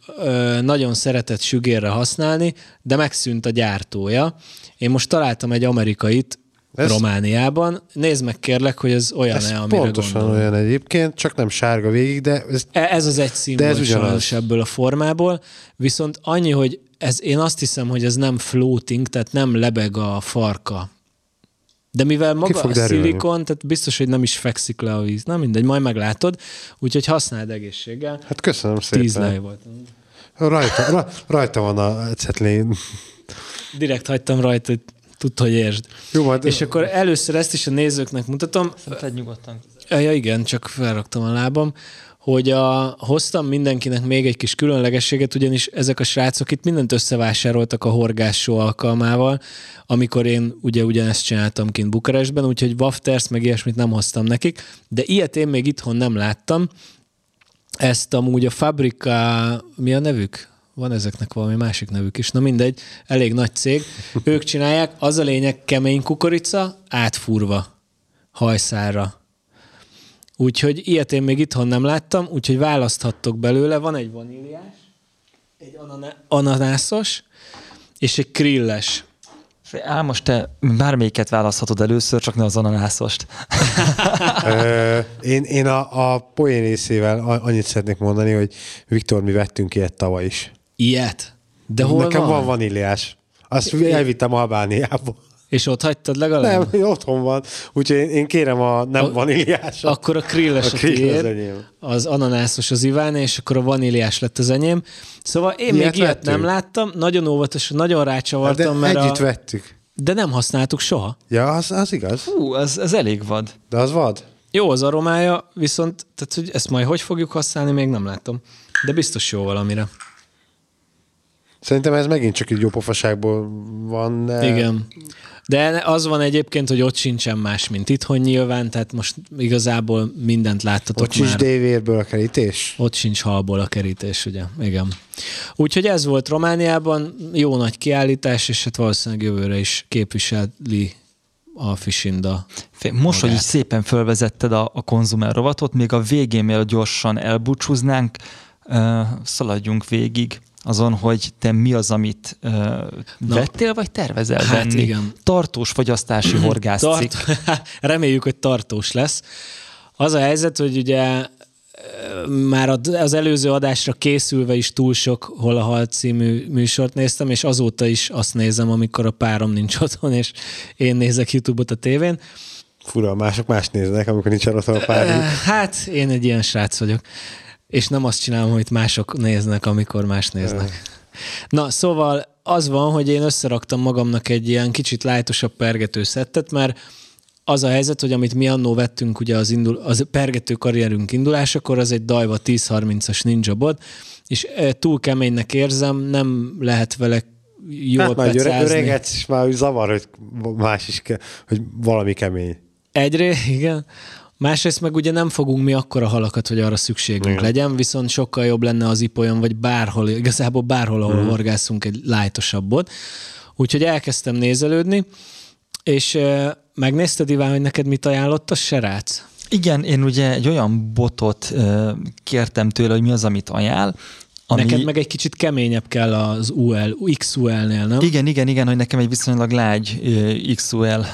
nagyon szeretett sügérre használni, de megszűnt a gyártója. Én most találtam egy amerikait, Ezt? Romániában. Nézd meg kérlek, hogy ez olyan-e, amire pontosan gondolom. Olyan egyébként, csak nem sárga végig, de... Ez az egy színból sajnos ebből a formából, viszont annyi, hogy ez, én azt hiszem, hogy ez nem floating, tehát nem lebeg a farka. De mivel maga a szilikon, tehát biztos, hogy nem is fekszik le a víz. Na mindegy, majd meglátod. Úgyhogy használd egészséggel. Hát köszönöm szépen. 10 láj volt. Rajta van a cetlén. Direkt hagytam rajta, hogy tudd, hogy értsd. Jó, majd... És akkor először ezt is a nézőknek mutatom. Szerintem nyugodtan. Ja igen, csak felraktam a lábam. Hogy hoztam mindenkinek még egy kis különlegességet, ugyanis ezek a srácok itt mindent összevásároltak a horgássó alkalmával, amikor én ugye ugyanezt csináltam kint Bukarestben, úgyhogy wafters meg ilyesmit nem hoztam nekik, de ilyet én még itthon nem láttam. Ezt amúgy a Fabrika, mi a nevük? Van ezeknek valami másik nevük is. Na mindegy, elég nagy cég. Ők csinálják, az a lényeg kemény kukorica, átfúrva hajszálra. Úgyhogy ilyet én még itthon nem láttam, úgyhogy választhattok belőle. Van egy vaníliás, egy ananászos, és egy krilles. Álmos, te bármelyiket választhatod először, csak ne az ananászost. Én a poén észével annyit szeretnék mondani, hogy Viktor, mi vettünk ilyet tavaly is. Ilyet? De hol nekem van vaníliás. Azt elvittem Albániába. És ott hagytad legalább? Nem, otthon van. Úgyhogy én kérem a nem vaníliásat. Akkor a krilles az ananászos az Iván, és akkor a vaníliás lett az enyém. Szóval én ilyet még ilyet nem láttam. Nagyon óvatosan, nagyon rácsavartam. De mert együtt vettük. De nem használtuk soha. Ja, az igaz. Hú, az elég vad. De az vad. Jó az aromája, viszont tehát, hogy ezt majd hogy fogjuk használni, még nem látom. De biztos jó valamire. Szerintem ez megint csak egy jó pofaságból van. De... Igen. De az van egyébként, hogy ott sincsen más, mint itthon nyilván, tehát most igazából mindent láttatok ott már. Ott sincs dévérből a kerítés? Ott sincs halból a kerítés, ugye? Igen. Úgyhogy ez volt Romániában, jó nagy kiállítás, és hát valószínűleg jövőre is képviseli a Fishinda. Most, hogy így szépen felvezetted a konzumer rovatot, még a végén, mielőtt gyorsan elbúcsúznánk, szaladjunk végig azon, hogy te mi az, amit vettél, vagy tervezel venni? Igen. Tartós fogyasztási horgászcikk. Reméljük, hogy tartós lesz. Az a helyzet, hogy ugye már az előző adásra készülve is túl sok Hol a Hal című műsort néztem, és azóta is azt nézem, amikor a párom nincs otthon, és én nézek YouTube-ot a tévén. Fura, mások más néznek, amikor nincs otthon a párom. Hát, én egy ilyen srác vagyok. És nem azt csinálom, amit mások néznek, amikor más néznek. Na, szóval az van, hogy én összeraktam magamnak egy ilyen kicsit lájtosabb pergető szettet, mert az a helyzet, hogy amit mi annó vettünk ugye az pergető karrierünk indulásakor, az egy Daiwa 1030-as Ninja bot, és túl keménynek érzem, nem lehet vele jól pecázni. Hát öreget is már zavar, hogy más is kell, hogy valami kemény. Egyrészt, igen. Másrészt meg ugye nem fogunk mi akkora halakat, hogy arra szükségünk legyen, viszont sokkal jobb lenne az ipolyon, vagy bárhol, igazából bárhol, ahol horgászunk egy lightosabbot. Úgyhogy elkezdtem nézelődni, és megnézted, Iván, hogy neked mit ajánlott a serác? Igen, én ugye egy olyan botot kértem tőle, hogy mi az, amit ajánl. Neked meg egy kicsit keményebb kell az XUL-nél, nem? Igen, hogy nekem egy viszonylag lágy XUL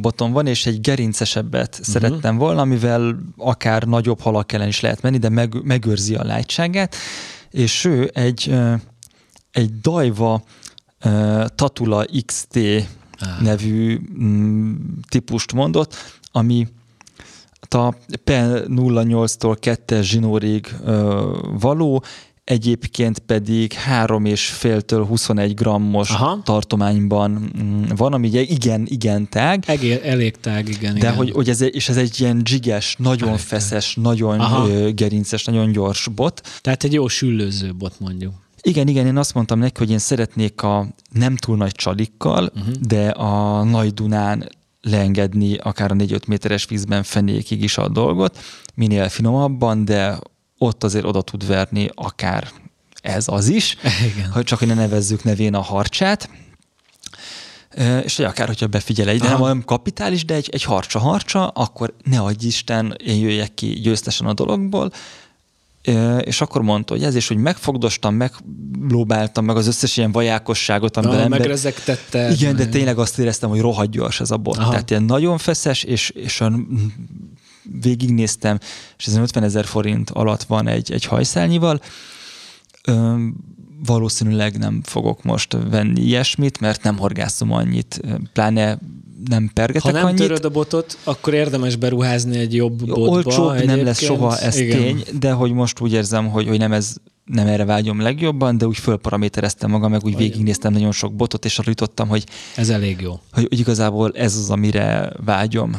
botom van, és egy gerincesebbet szerettem volna, amivel akár nagyobb halak ellen is lehet menni, de megőrzi a lágyságát. És ő egy Daiwa Tatula XT nevű típust mondott, ami a P08-tól 2-es zsinórig való, egyébként pedig 3,5-től 21 grammos tartományban van, ami ugye igen tág. Elég tág, igen. De igen. Hogy ez egy ilyen dzsiges, nagyon elég feszes, tág. Nagyon gerinces, nagyon gyors bot. Tehát egy jó süllőző bot mondjuk. Igen, én azt mondtam neki, hogy én szeretnék a nem túl nagy csalikkal, de a Nagy Dunán leengedni akár a 4-5 méteres vízben fenékig is a dolgot, minél finomabban, de ott azért oda tud verni akár ez az is, hogy csak hogy ne nevezzük nevén a harcsát, és hogy akár, hogyha befigyel egy, de nem olyan kapitális, de egy harcsa-harcsa, akkor ne adj Isten, én jöjjek ki győztesen a dologból, És akkor mondta, hogy ez is, hogy megfogdostam, meglóbáltam meg az összes ilyen vajákosságot, amiben ember... Megrezektette. Igen, de tényleg azt éreztem, hogy rohadt gyors ez a bot. Aha. Tehát ilyen nagyon feszes, és végignéztem, és ezen 50 000 forint alatt van egy hajszálnyival. Valószínűleg nem fogok most venni ilyesmit, mert nem horgászom annyit, pláne nem pergetek annyit. Ha nem töröd a botot, akkor érdemes beruházni egy jobb botba. Olcsóbb egyébként. Nem lesz soha, ez igen. Tény, de hogy most úgy érzem, hogy nem erre vágyom legjobban, de úgy fölparamétereztem magam, meg úgy végignéztem nagyon sok botot, és arra jutottam, hogy ez elég jó. Hogy igazából ez az, amire vágyom.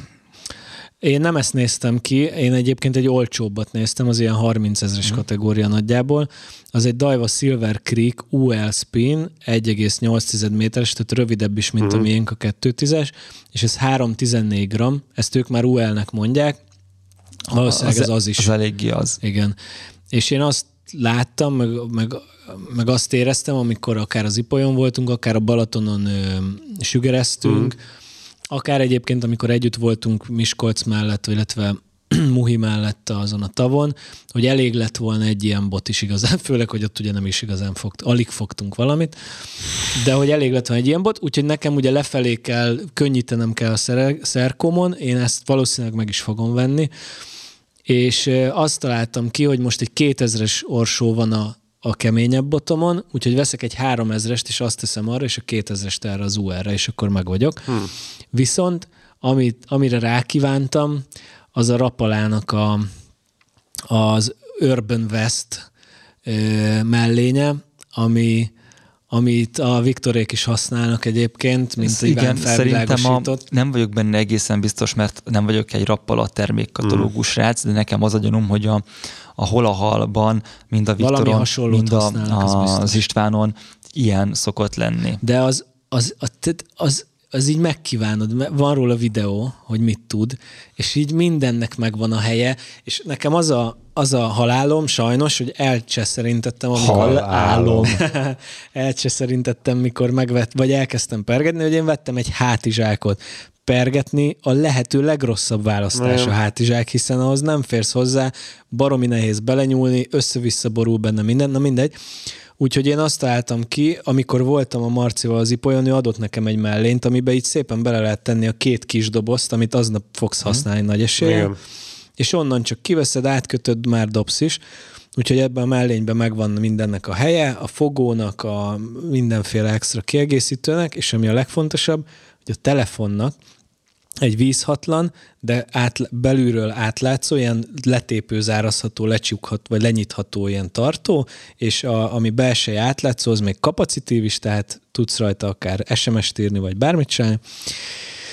Én nem ezt néztem ki, én egyébként egy olcsóbbat néztem, az ilyen 30 000-es kategória nagyjából. Az egy Daiwa Silver Creek UL Spin, 1,8 méteres, tehát rövidebb is, mint a miénk a 2,10-es, és ez 3,14 gram, ezt ők már UL-nek mondják, valószínűleg ez az is. Az eléggé az. Igen. És én azt láttam, meg azt éreztem, amikor akár az Ipolyon voltunk, akár a Balatonon sügereztünk, akár egyébként, amikor együtt voltunk Miskolc mellett, illetve Muhi mellett azon a tavon, hogy elég lett volna egy ilyen bot is igazán, főleg, hogy ott ugye nem is igazán alig fogtunk valamit, de hogy elég lett volna egy ilyen bot, úgyhogy nekem ugye lefelé kell, könnyítenem kell a szerkomon, én ezt valószínűleg meg is fogom venni, és azt találtam ki, hogy most egy 2000-es orsó van a keményebb botomon, úgyhogy veszek egy 3000-est, és azt teszem arra, és a 2000-est erre az UR-re, és akkor meg vagyok. Viszont, amire rákívántam, az a Rapalának az Urban West mellénye, amit a Viktorék is használnak egyébként, mint Iván felvilágosított. Nem vagyok benne egészen biztos, mert nem vagyok egy Rapala termékkatalógus srác, de nekem az a gyanúm, hogy a Holahalban, mind a Viktoron, mind az Istvánon ilyen szokott lenni. De az így megkívánod, van róla videó, hogy mit tud, és így mindennek megvan a helye, és nekem az a halálom sajnos, hogy elcseszerintettem, amikor mikor megvett, vagy elkezdtem pergetni, hogy én vettem egy hátizsákot. Pergetni a lehető legrosszabb választás a hátizsák, hiszen ahhoz nem férsz hozzá, baromi nehéz belenyúlni, össze-vissza borul benne minden, na mindegy. Úgyhogy én azt álltam ki, amikor voltam a Marcival az Ipolyon, ő adott nekem egy mellényt, amiben így szépen bele lehet tenni a 2 kis dobozt, amit aznap fogsz használni nagy eséllyel. És onnan csak kiveszed, átkötöd, már dobsz is. Úgyhogy ebben a mellényben megvan mindennek a helye, a fogónak, a mindenféle extra kiegészítőnek, és ami a legfontosabb, hogy a telefonnak egy vízhatlan, de belülről átlátszó, ilyen letépő, zárazható, lecsukható, vagy lenyitható ilyen tartó, és ami belseje átlátszó, az még kapacitív is, tehát tudsz rajta akár SMS-t írni, vagy bármit csinálni.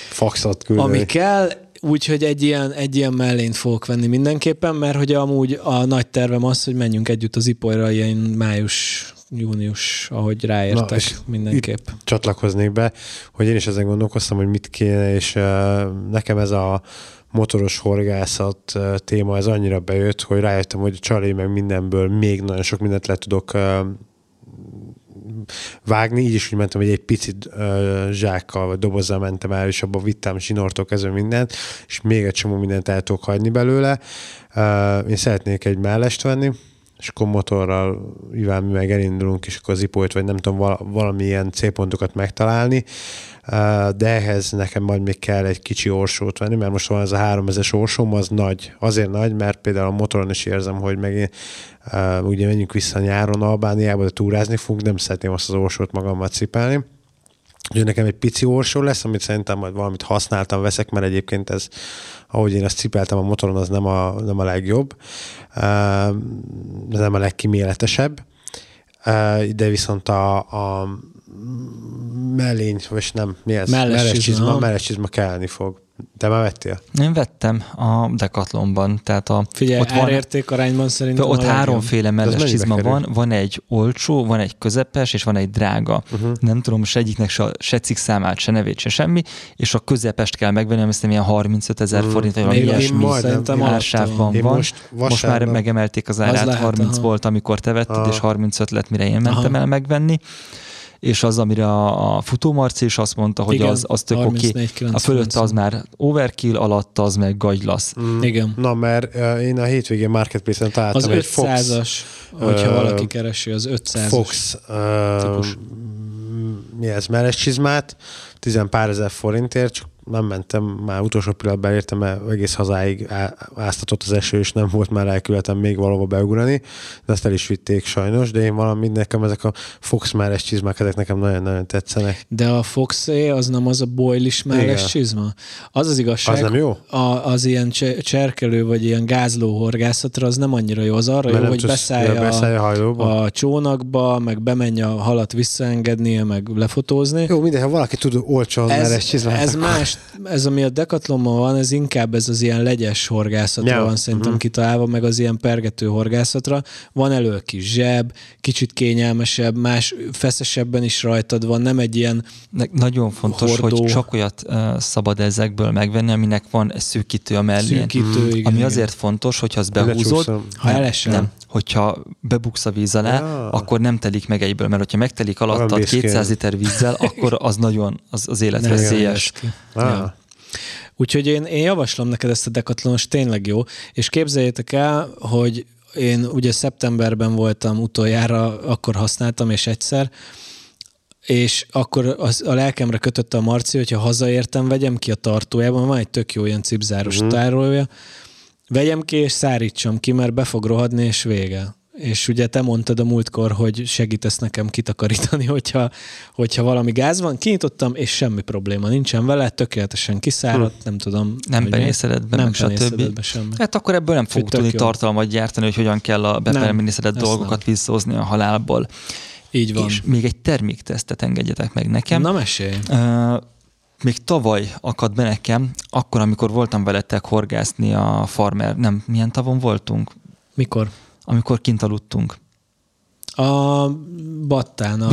Faxot küldeni. Ami kell, úgyhogy egy ilyen mellényt fogok venni mindenképpen, mert hogy amúgy a nagy tervem az, hogy menjünk együtt az Ipolyra ilyen május-június, ahogy ráértek mindenképp. Csatlakoznék be, hogy én is ezen gondolkoztam, hogy mit kéne, és nekem ez a motoros horgászat téma, ez annyira bejött, hogy rájöttem, hogy Csali meg mindenből még nagyon sok mindent le tudok vágni, így is úgy mentem, hogy egy picit zsákkal vagy dobozzal mentem el, és abban vittem zsinórtól kezdve mindent, és még egy csomó mindent el tudok hagyni belőle. Én szeretnék egy mellest venni, és akkor motorral Iván mi meg elindulunk, és akkor az Ipolyt, vagy nem tudom, valamilyen célpontokat megtalálni, de ehhez nekem majd még kell egy kicsi orsót venni, mert most van ez a 3000-es orsóm, az nagy. Azért nagy, mert például a motoron is érzem, hogy meg én, ugye menjünk vissza nyáron Albániába, de túrázni fogunk, nem szeretném azt az orsót magammal cipelni. Úgyhogy nekem egy pici orsó lesz, amit szerintem majd valamit használtam, veszek, mert egyébként ez, ahogy én azt cipeltem a motoron, az nem a legjobb, nem a legkiméletesebb, de viszont a mellény, vagy nem, mi ez? Mellescsizma kelleni fog. Te már vettél? Én vettem a Decathlonban. Tehát figyelj, árértékarányban szerintem. Ott háromféle mellescsizma van. Van egy olcsó, van egy közepes, és van egy drága. Nem tudom, most egyiknek se cikkszámát, se nevét, se semmi, és a közepest kell megvenni, mert szerintem ilyen 35 000 forint, vagy valami ilyesmi ársávban van. Most már megemelték az árát, 30 volt, amikor te vetted, és 35 lett, mire én mentem el megvenni. és az, amire a Futó Marci is azt mondta, hogy igen, az tök oké. A fölött az már overkill, alatta az meg gagylasz. Mm. Igen. Na, mert én a hétvégén marketplace-en találtam az egy Fox. Az 500-as, hogyha valaki keresi, az 500-as. Fox mi ez, meres csizmát, 10 pár ezer forintért, csak nem mentem, már utolsó pillanatban értem, mert egész hazáig áztatott az eső, és nem volt már lelkületem még valahova beugrani, de azt el is vitték sajnos, de én valami, nekem ezek a Fox meres csizmák, ezek nekem nagyon-nagyon tetszenek. De a Foxé az nem az a boilish meres csizma? Az az igazság. Az nem jó? Az ilyen cserkelő, vagy ilyen gázló horgászatra, az nem annyira jó. Az arra mert jó, hogy beszállj a csónakba, meg bemenj a halat visszaengednie, meg lefotózni. Jó, mindegy, ha valaki tud olcsón meres csizmát. Ez más. Ez, ami a Decathlonban van, ez inkább ez az ilyen legyes horgászatra van szerintem kitalálva, meg az ilyen pergető horgászatra. Van elő kis zseb, kicsit kényelmesebb, más feszesebben is rajtad van, nem egy ilyen nagyon fontos, hordó. Hogy csak olyat szabad ezekből megvenni, aminek van szűkítő a mellén. Ami azért fontos, hogyha azt behúzod, ha elesel. Nem. Hogyha bebuksz a víz alá, akkor nem telik meg egyből, mert hogyha megtelik alattad 200 liter vízzel, akkor az nagyon az életveszélyes. Ja. Úgyhogy én javaslom neked ezt a Decathlonos, tényleg jó, és képzeljétek el, hogy én ugye szeptemberben voltam utoljára, akkor használtam, és egyszer, és akkor a lelkemre kötötte a Marci, hogyha hazaértem, vegyem ki a tartójában, van egy tök jó ilyen cipzáros tárolója, vegyem ki és szárítsam ki, mert be fog rohadni, és vége. És ugye te mondtad a múltkor, hogy segítesz nekem kitakarítani, hogyha valami gáz van. Kinyitottam, és semmi probléma nincsen vele, tökéletesen kiszáradt, nem tudom. Nem penészedetben, meg stb. Hát akkor ebből nem fogok tudni tartalmat gyártani, hogy hogyan kell a bepenészedett dolgokat visszahozni a halálból. Így van. És még egy terméktesztet engedjetek meg nekem. Na, mesélj! Még tavaly akadt be nekem, akkor, amikor voltam veletek horgászni a farmer... Nem, milyen tavon voltunk? Mikor? Amikor kint aludtunk. A Battán,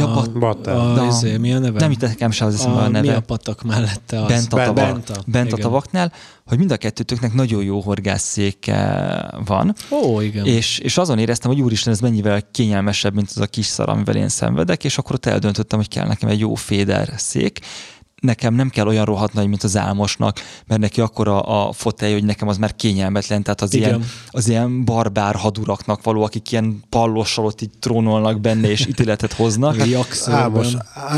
mi a neve? Nem itt nekem sem az eszembe a neve. Mi a patak mellette az? Bent a tavaknál, hogy mind a kettőtöknek nagyon jó horgászszéke van. Ó, igen. És azon éreztem, hogy úristen, ez mennyivel kényelmesebb, mint az a kis szar, amivel én szenvedek, és akkor ott eldöntöttem, hogy kell nekem egy jó féder szék. Nekem nem kell olyan rohadt nagy, mint az Álmosnak, mert neki akkora a fotelj, hogy nekem az már kényelmetlen, tehát az ilyen barbár haduraknak való, akik ilyen pallossal ott így trónolnak benne, és ítéletet hoznak.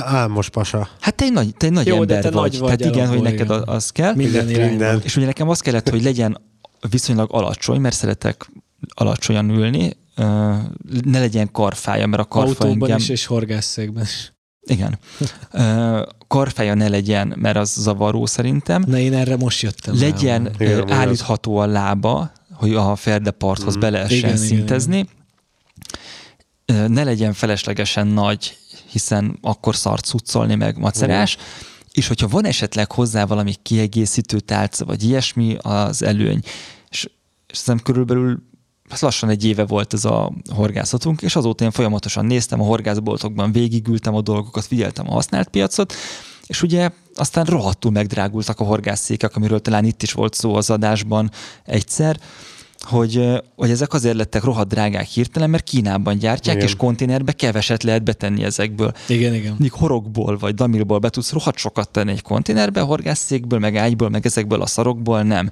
Álmos pasa. Hát te egy nagy jó, ember vagy. Tehát igen, hogy neked az kell. Minden. És ugye nekem az kellett, hogy legyen viszonylag alacsony, mert szeretek alacsonyan ülni, ne legyen karfája, mert a karfa autóban engem... is, és horgásszékben is. Igen. Karfája ne legyen, mert az zavaró szerintem. Na, én erre most jöttem. Legyen állítható a lába, hogy a ferdeparthoz bele lehessen szintezni. Igen. Ne legyen feleslegesen nagy, hiszen akkor szart cuccolni, meg macerás. És hogyha van esetleg hozzá valami kiegészítő tálca, vagy ilyesmi, az előny. És szerintem körülbelül lassan egy éve volt ez a horgászatunk, és azóta én folyamatosan néztem a horgászboltokban, végigültem a dolgokat, figyeltem a használt piacot, és ugye aztán rohadtul megdrágultak a horgászszékek, amiről talán itt is volt szó az adásban egyszer, hogy ezek azért lettek rohadt drágák hirtelen, mert Kínában gyártják, igen. És konténerbe keveset lehet betenni ezekből. Igen. Míg horogból vagy damilból be tudsz rohadt sokat tenni egy konténerbe, horgászszékből, meg ágyból, meg ezekből a szarokból nem.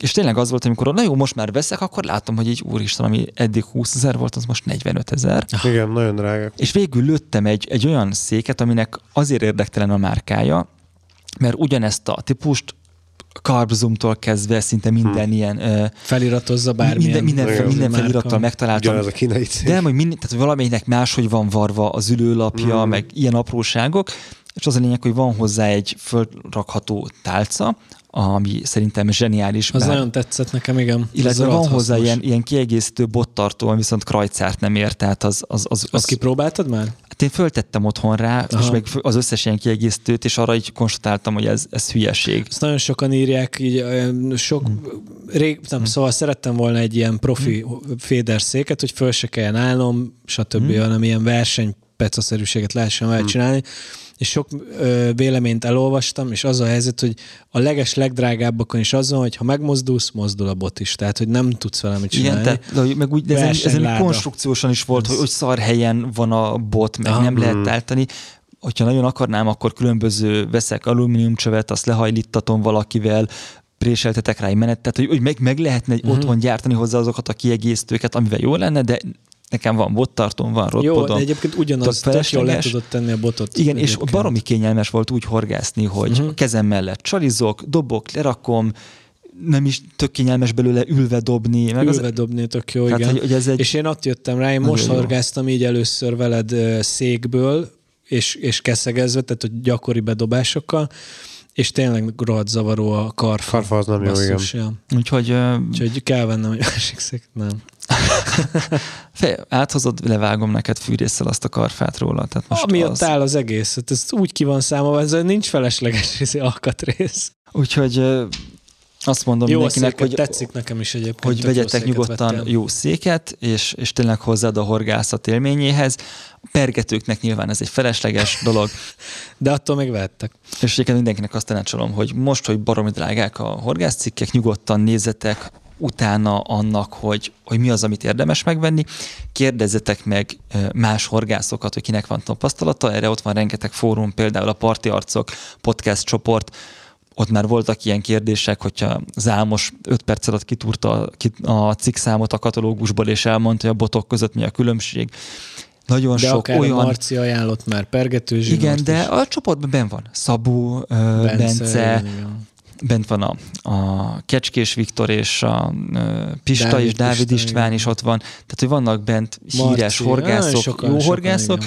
És tényleg az volt, amikor na jó, most már veszek, akkor látom, hogy így úristen, ami eddig 20 000 volt, az most 45 000. Igen, nagyon drága. És végül lőttem egy olyan széket, aminek azért érdektelen a márkája, mert ugyanezt a típust Carbzoom-tól kezdve szinte minden ilyen... Feliratozza bármilyen. Minden felirattal megtaláltam. Ugyanaz a kínai cég. De nem, hogy tehát valamelyinek máshogy van varva az ülőlapja, meg ilyen apróságok, és az a lényeg, hogy van hozzá egy fölrakható tálca, ami szerintem zseniális. Az nagyon tetszett nekem, igen. Illetve van hozzá ilyen kiegészítő bottartó, ami viszont krajcárt nem ér, tehát Azt kipróbáltad már? Hát én föltettem otthon rá, és meg az összes ilyen kiegészítőt, és arra így konstatáltam, hogy ez hülyeség. Ezt nagyon sokan írják, így szóval szerettem volna egy ilyen profi féderszéket, hogy föl se kelljen állnom, stb., hanem ilyen versenypecaszerűséget lehessen vele csinálni. És sok véleményt elolvastam, és az a helyzet, hogy a legdrágábbakon is az van, hogy ha megmozdulsz, mozdul a bot is. Tehát, hogy nem tudsz vele mit csinálni. Igen, meg úgy, de ezen konstrukciósan is volt, hogy szar helyen van a bot, meg nem lehet állítani. hogyha nagyon akarnám, akkor különböző veszek alumíniumcsövet, azt lehajlítatom valakivel, préseltetek rá egy menetet, hogy meg lehetne egy otthon gyártani hozzá azokat a kiegészítőket, amivel jó lenne, de nekem van bottartom, van rottpodom. Jó, de egyébként ugyanaz, tök jól le tudod tenni a botot. Igen, egyébként. És baromi kényelmes volt úgy horgászni, hogy a kezem mellett csarizok, dobok, lerakom, nem is tök kényelmes belőle ülve dobni. Dobni tök jó, hát, igen. Hogy ez egy... És én ott jöttem rá, én most horgásztam így először veled székből, és keszegezve, tehát a gyakori bedobásokkal, és tényleg rohadt zavaró a karfa. Karfa az nem basszus, jó, igen. Úgyhogy kell vennem egy másik széket, nem. Áthozod, levágom neked fűrésszel azt a karfát róla. Tehát most ami ott áll az egész, hát ez úgy ki van számolva, ez nincs felesleges alkatrész. Úgyhogy azt mondom jó mindenkinek, hogy tetszik nekem is egyébként. Hogy vegyetek nyugodtan vettem. Jó széket, és tényleg hozzád a horgászat élményéhez. A pergetőknek nyilván ez egy felesleges dolog. De attól még vehettek. És egyébként mindenkinek azt tanácsolom, hogy most, hogy baromi drágák a horgászcikkek, nyugodtan nézzetek utána annak, hogy mi az, amit érdemes megvenni. Kérdezzetek meg más horgászokat, hogy kinek van tapasztalata. Erre ott van rengeteg fórum, például a Parti Arcok Podcast csoport. Ott már voltak ilyen kérdések, hogyha az Álmos 5 perc alatt kitúrta a cikkszámot a katalógusból, és elmondta, hogy a botok között mi a különbség. Nagyon de sok olyan... Marci ajánlott már pergető zsinort. Igen, de a csoportban bent van Szabó, Bence, bent van a Kecskés Viktor és a Pista Dávid és Dávid István is ott van. Tehát, hogy vannak bent Marci, híres horgászok, jó horgászok,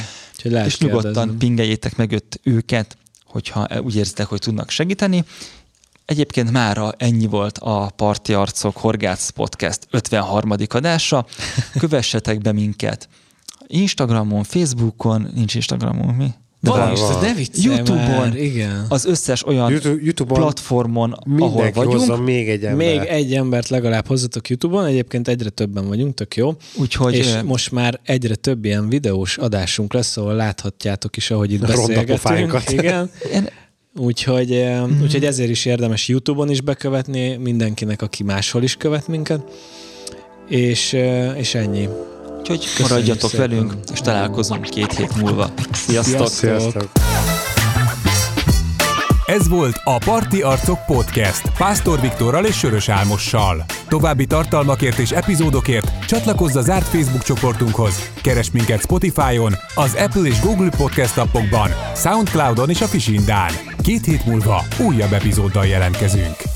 és nyugodtan pingeljétek meg őket, hogyha úgy érzitek, hogy tudnak segíteni. Egyébként mára ennyi volt a Parti Arcok Horgász Podcast 53. adása. Kövessetek be minket Instagramon, Facebookon, nincs Instagramon mi? De YouTube-on, igen. Az összes olyan YouTube-on platformon, ahol vagyunk. Még egy embert legalább hozzatok YouTube-on, egyébként egyre többen vagyunk, tök jó. Úgyhogy és most már egyre több ilyen videós adásunk lesz, ahol láthatjátok is, ahogy itt beszélgetünk. Igen. Úgyhogy ezért is érdemes YouTube-on is bekövetni mindenkinek, aki máshol is követ minket. És ennyi. Úgyhogy maradjatok szépen velünk, és találkozunk 2 hét múlva. Sziasztok! Sziasztok! Ez volt a Parti Arcok Podcast Pásztor Viktorral és Sörös Álmossal. További tartalmakért és epizódokért csatlakozz a zárt Facebook csoportunkhoz. Keresd minket Spotify-on, az Apple és Google Podcast appokban, Soundcloud-on és a Fishindán. 2 hét múlva újabb epizóddal jelentkezünk.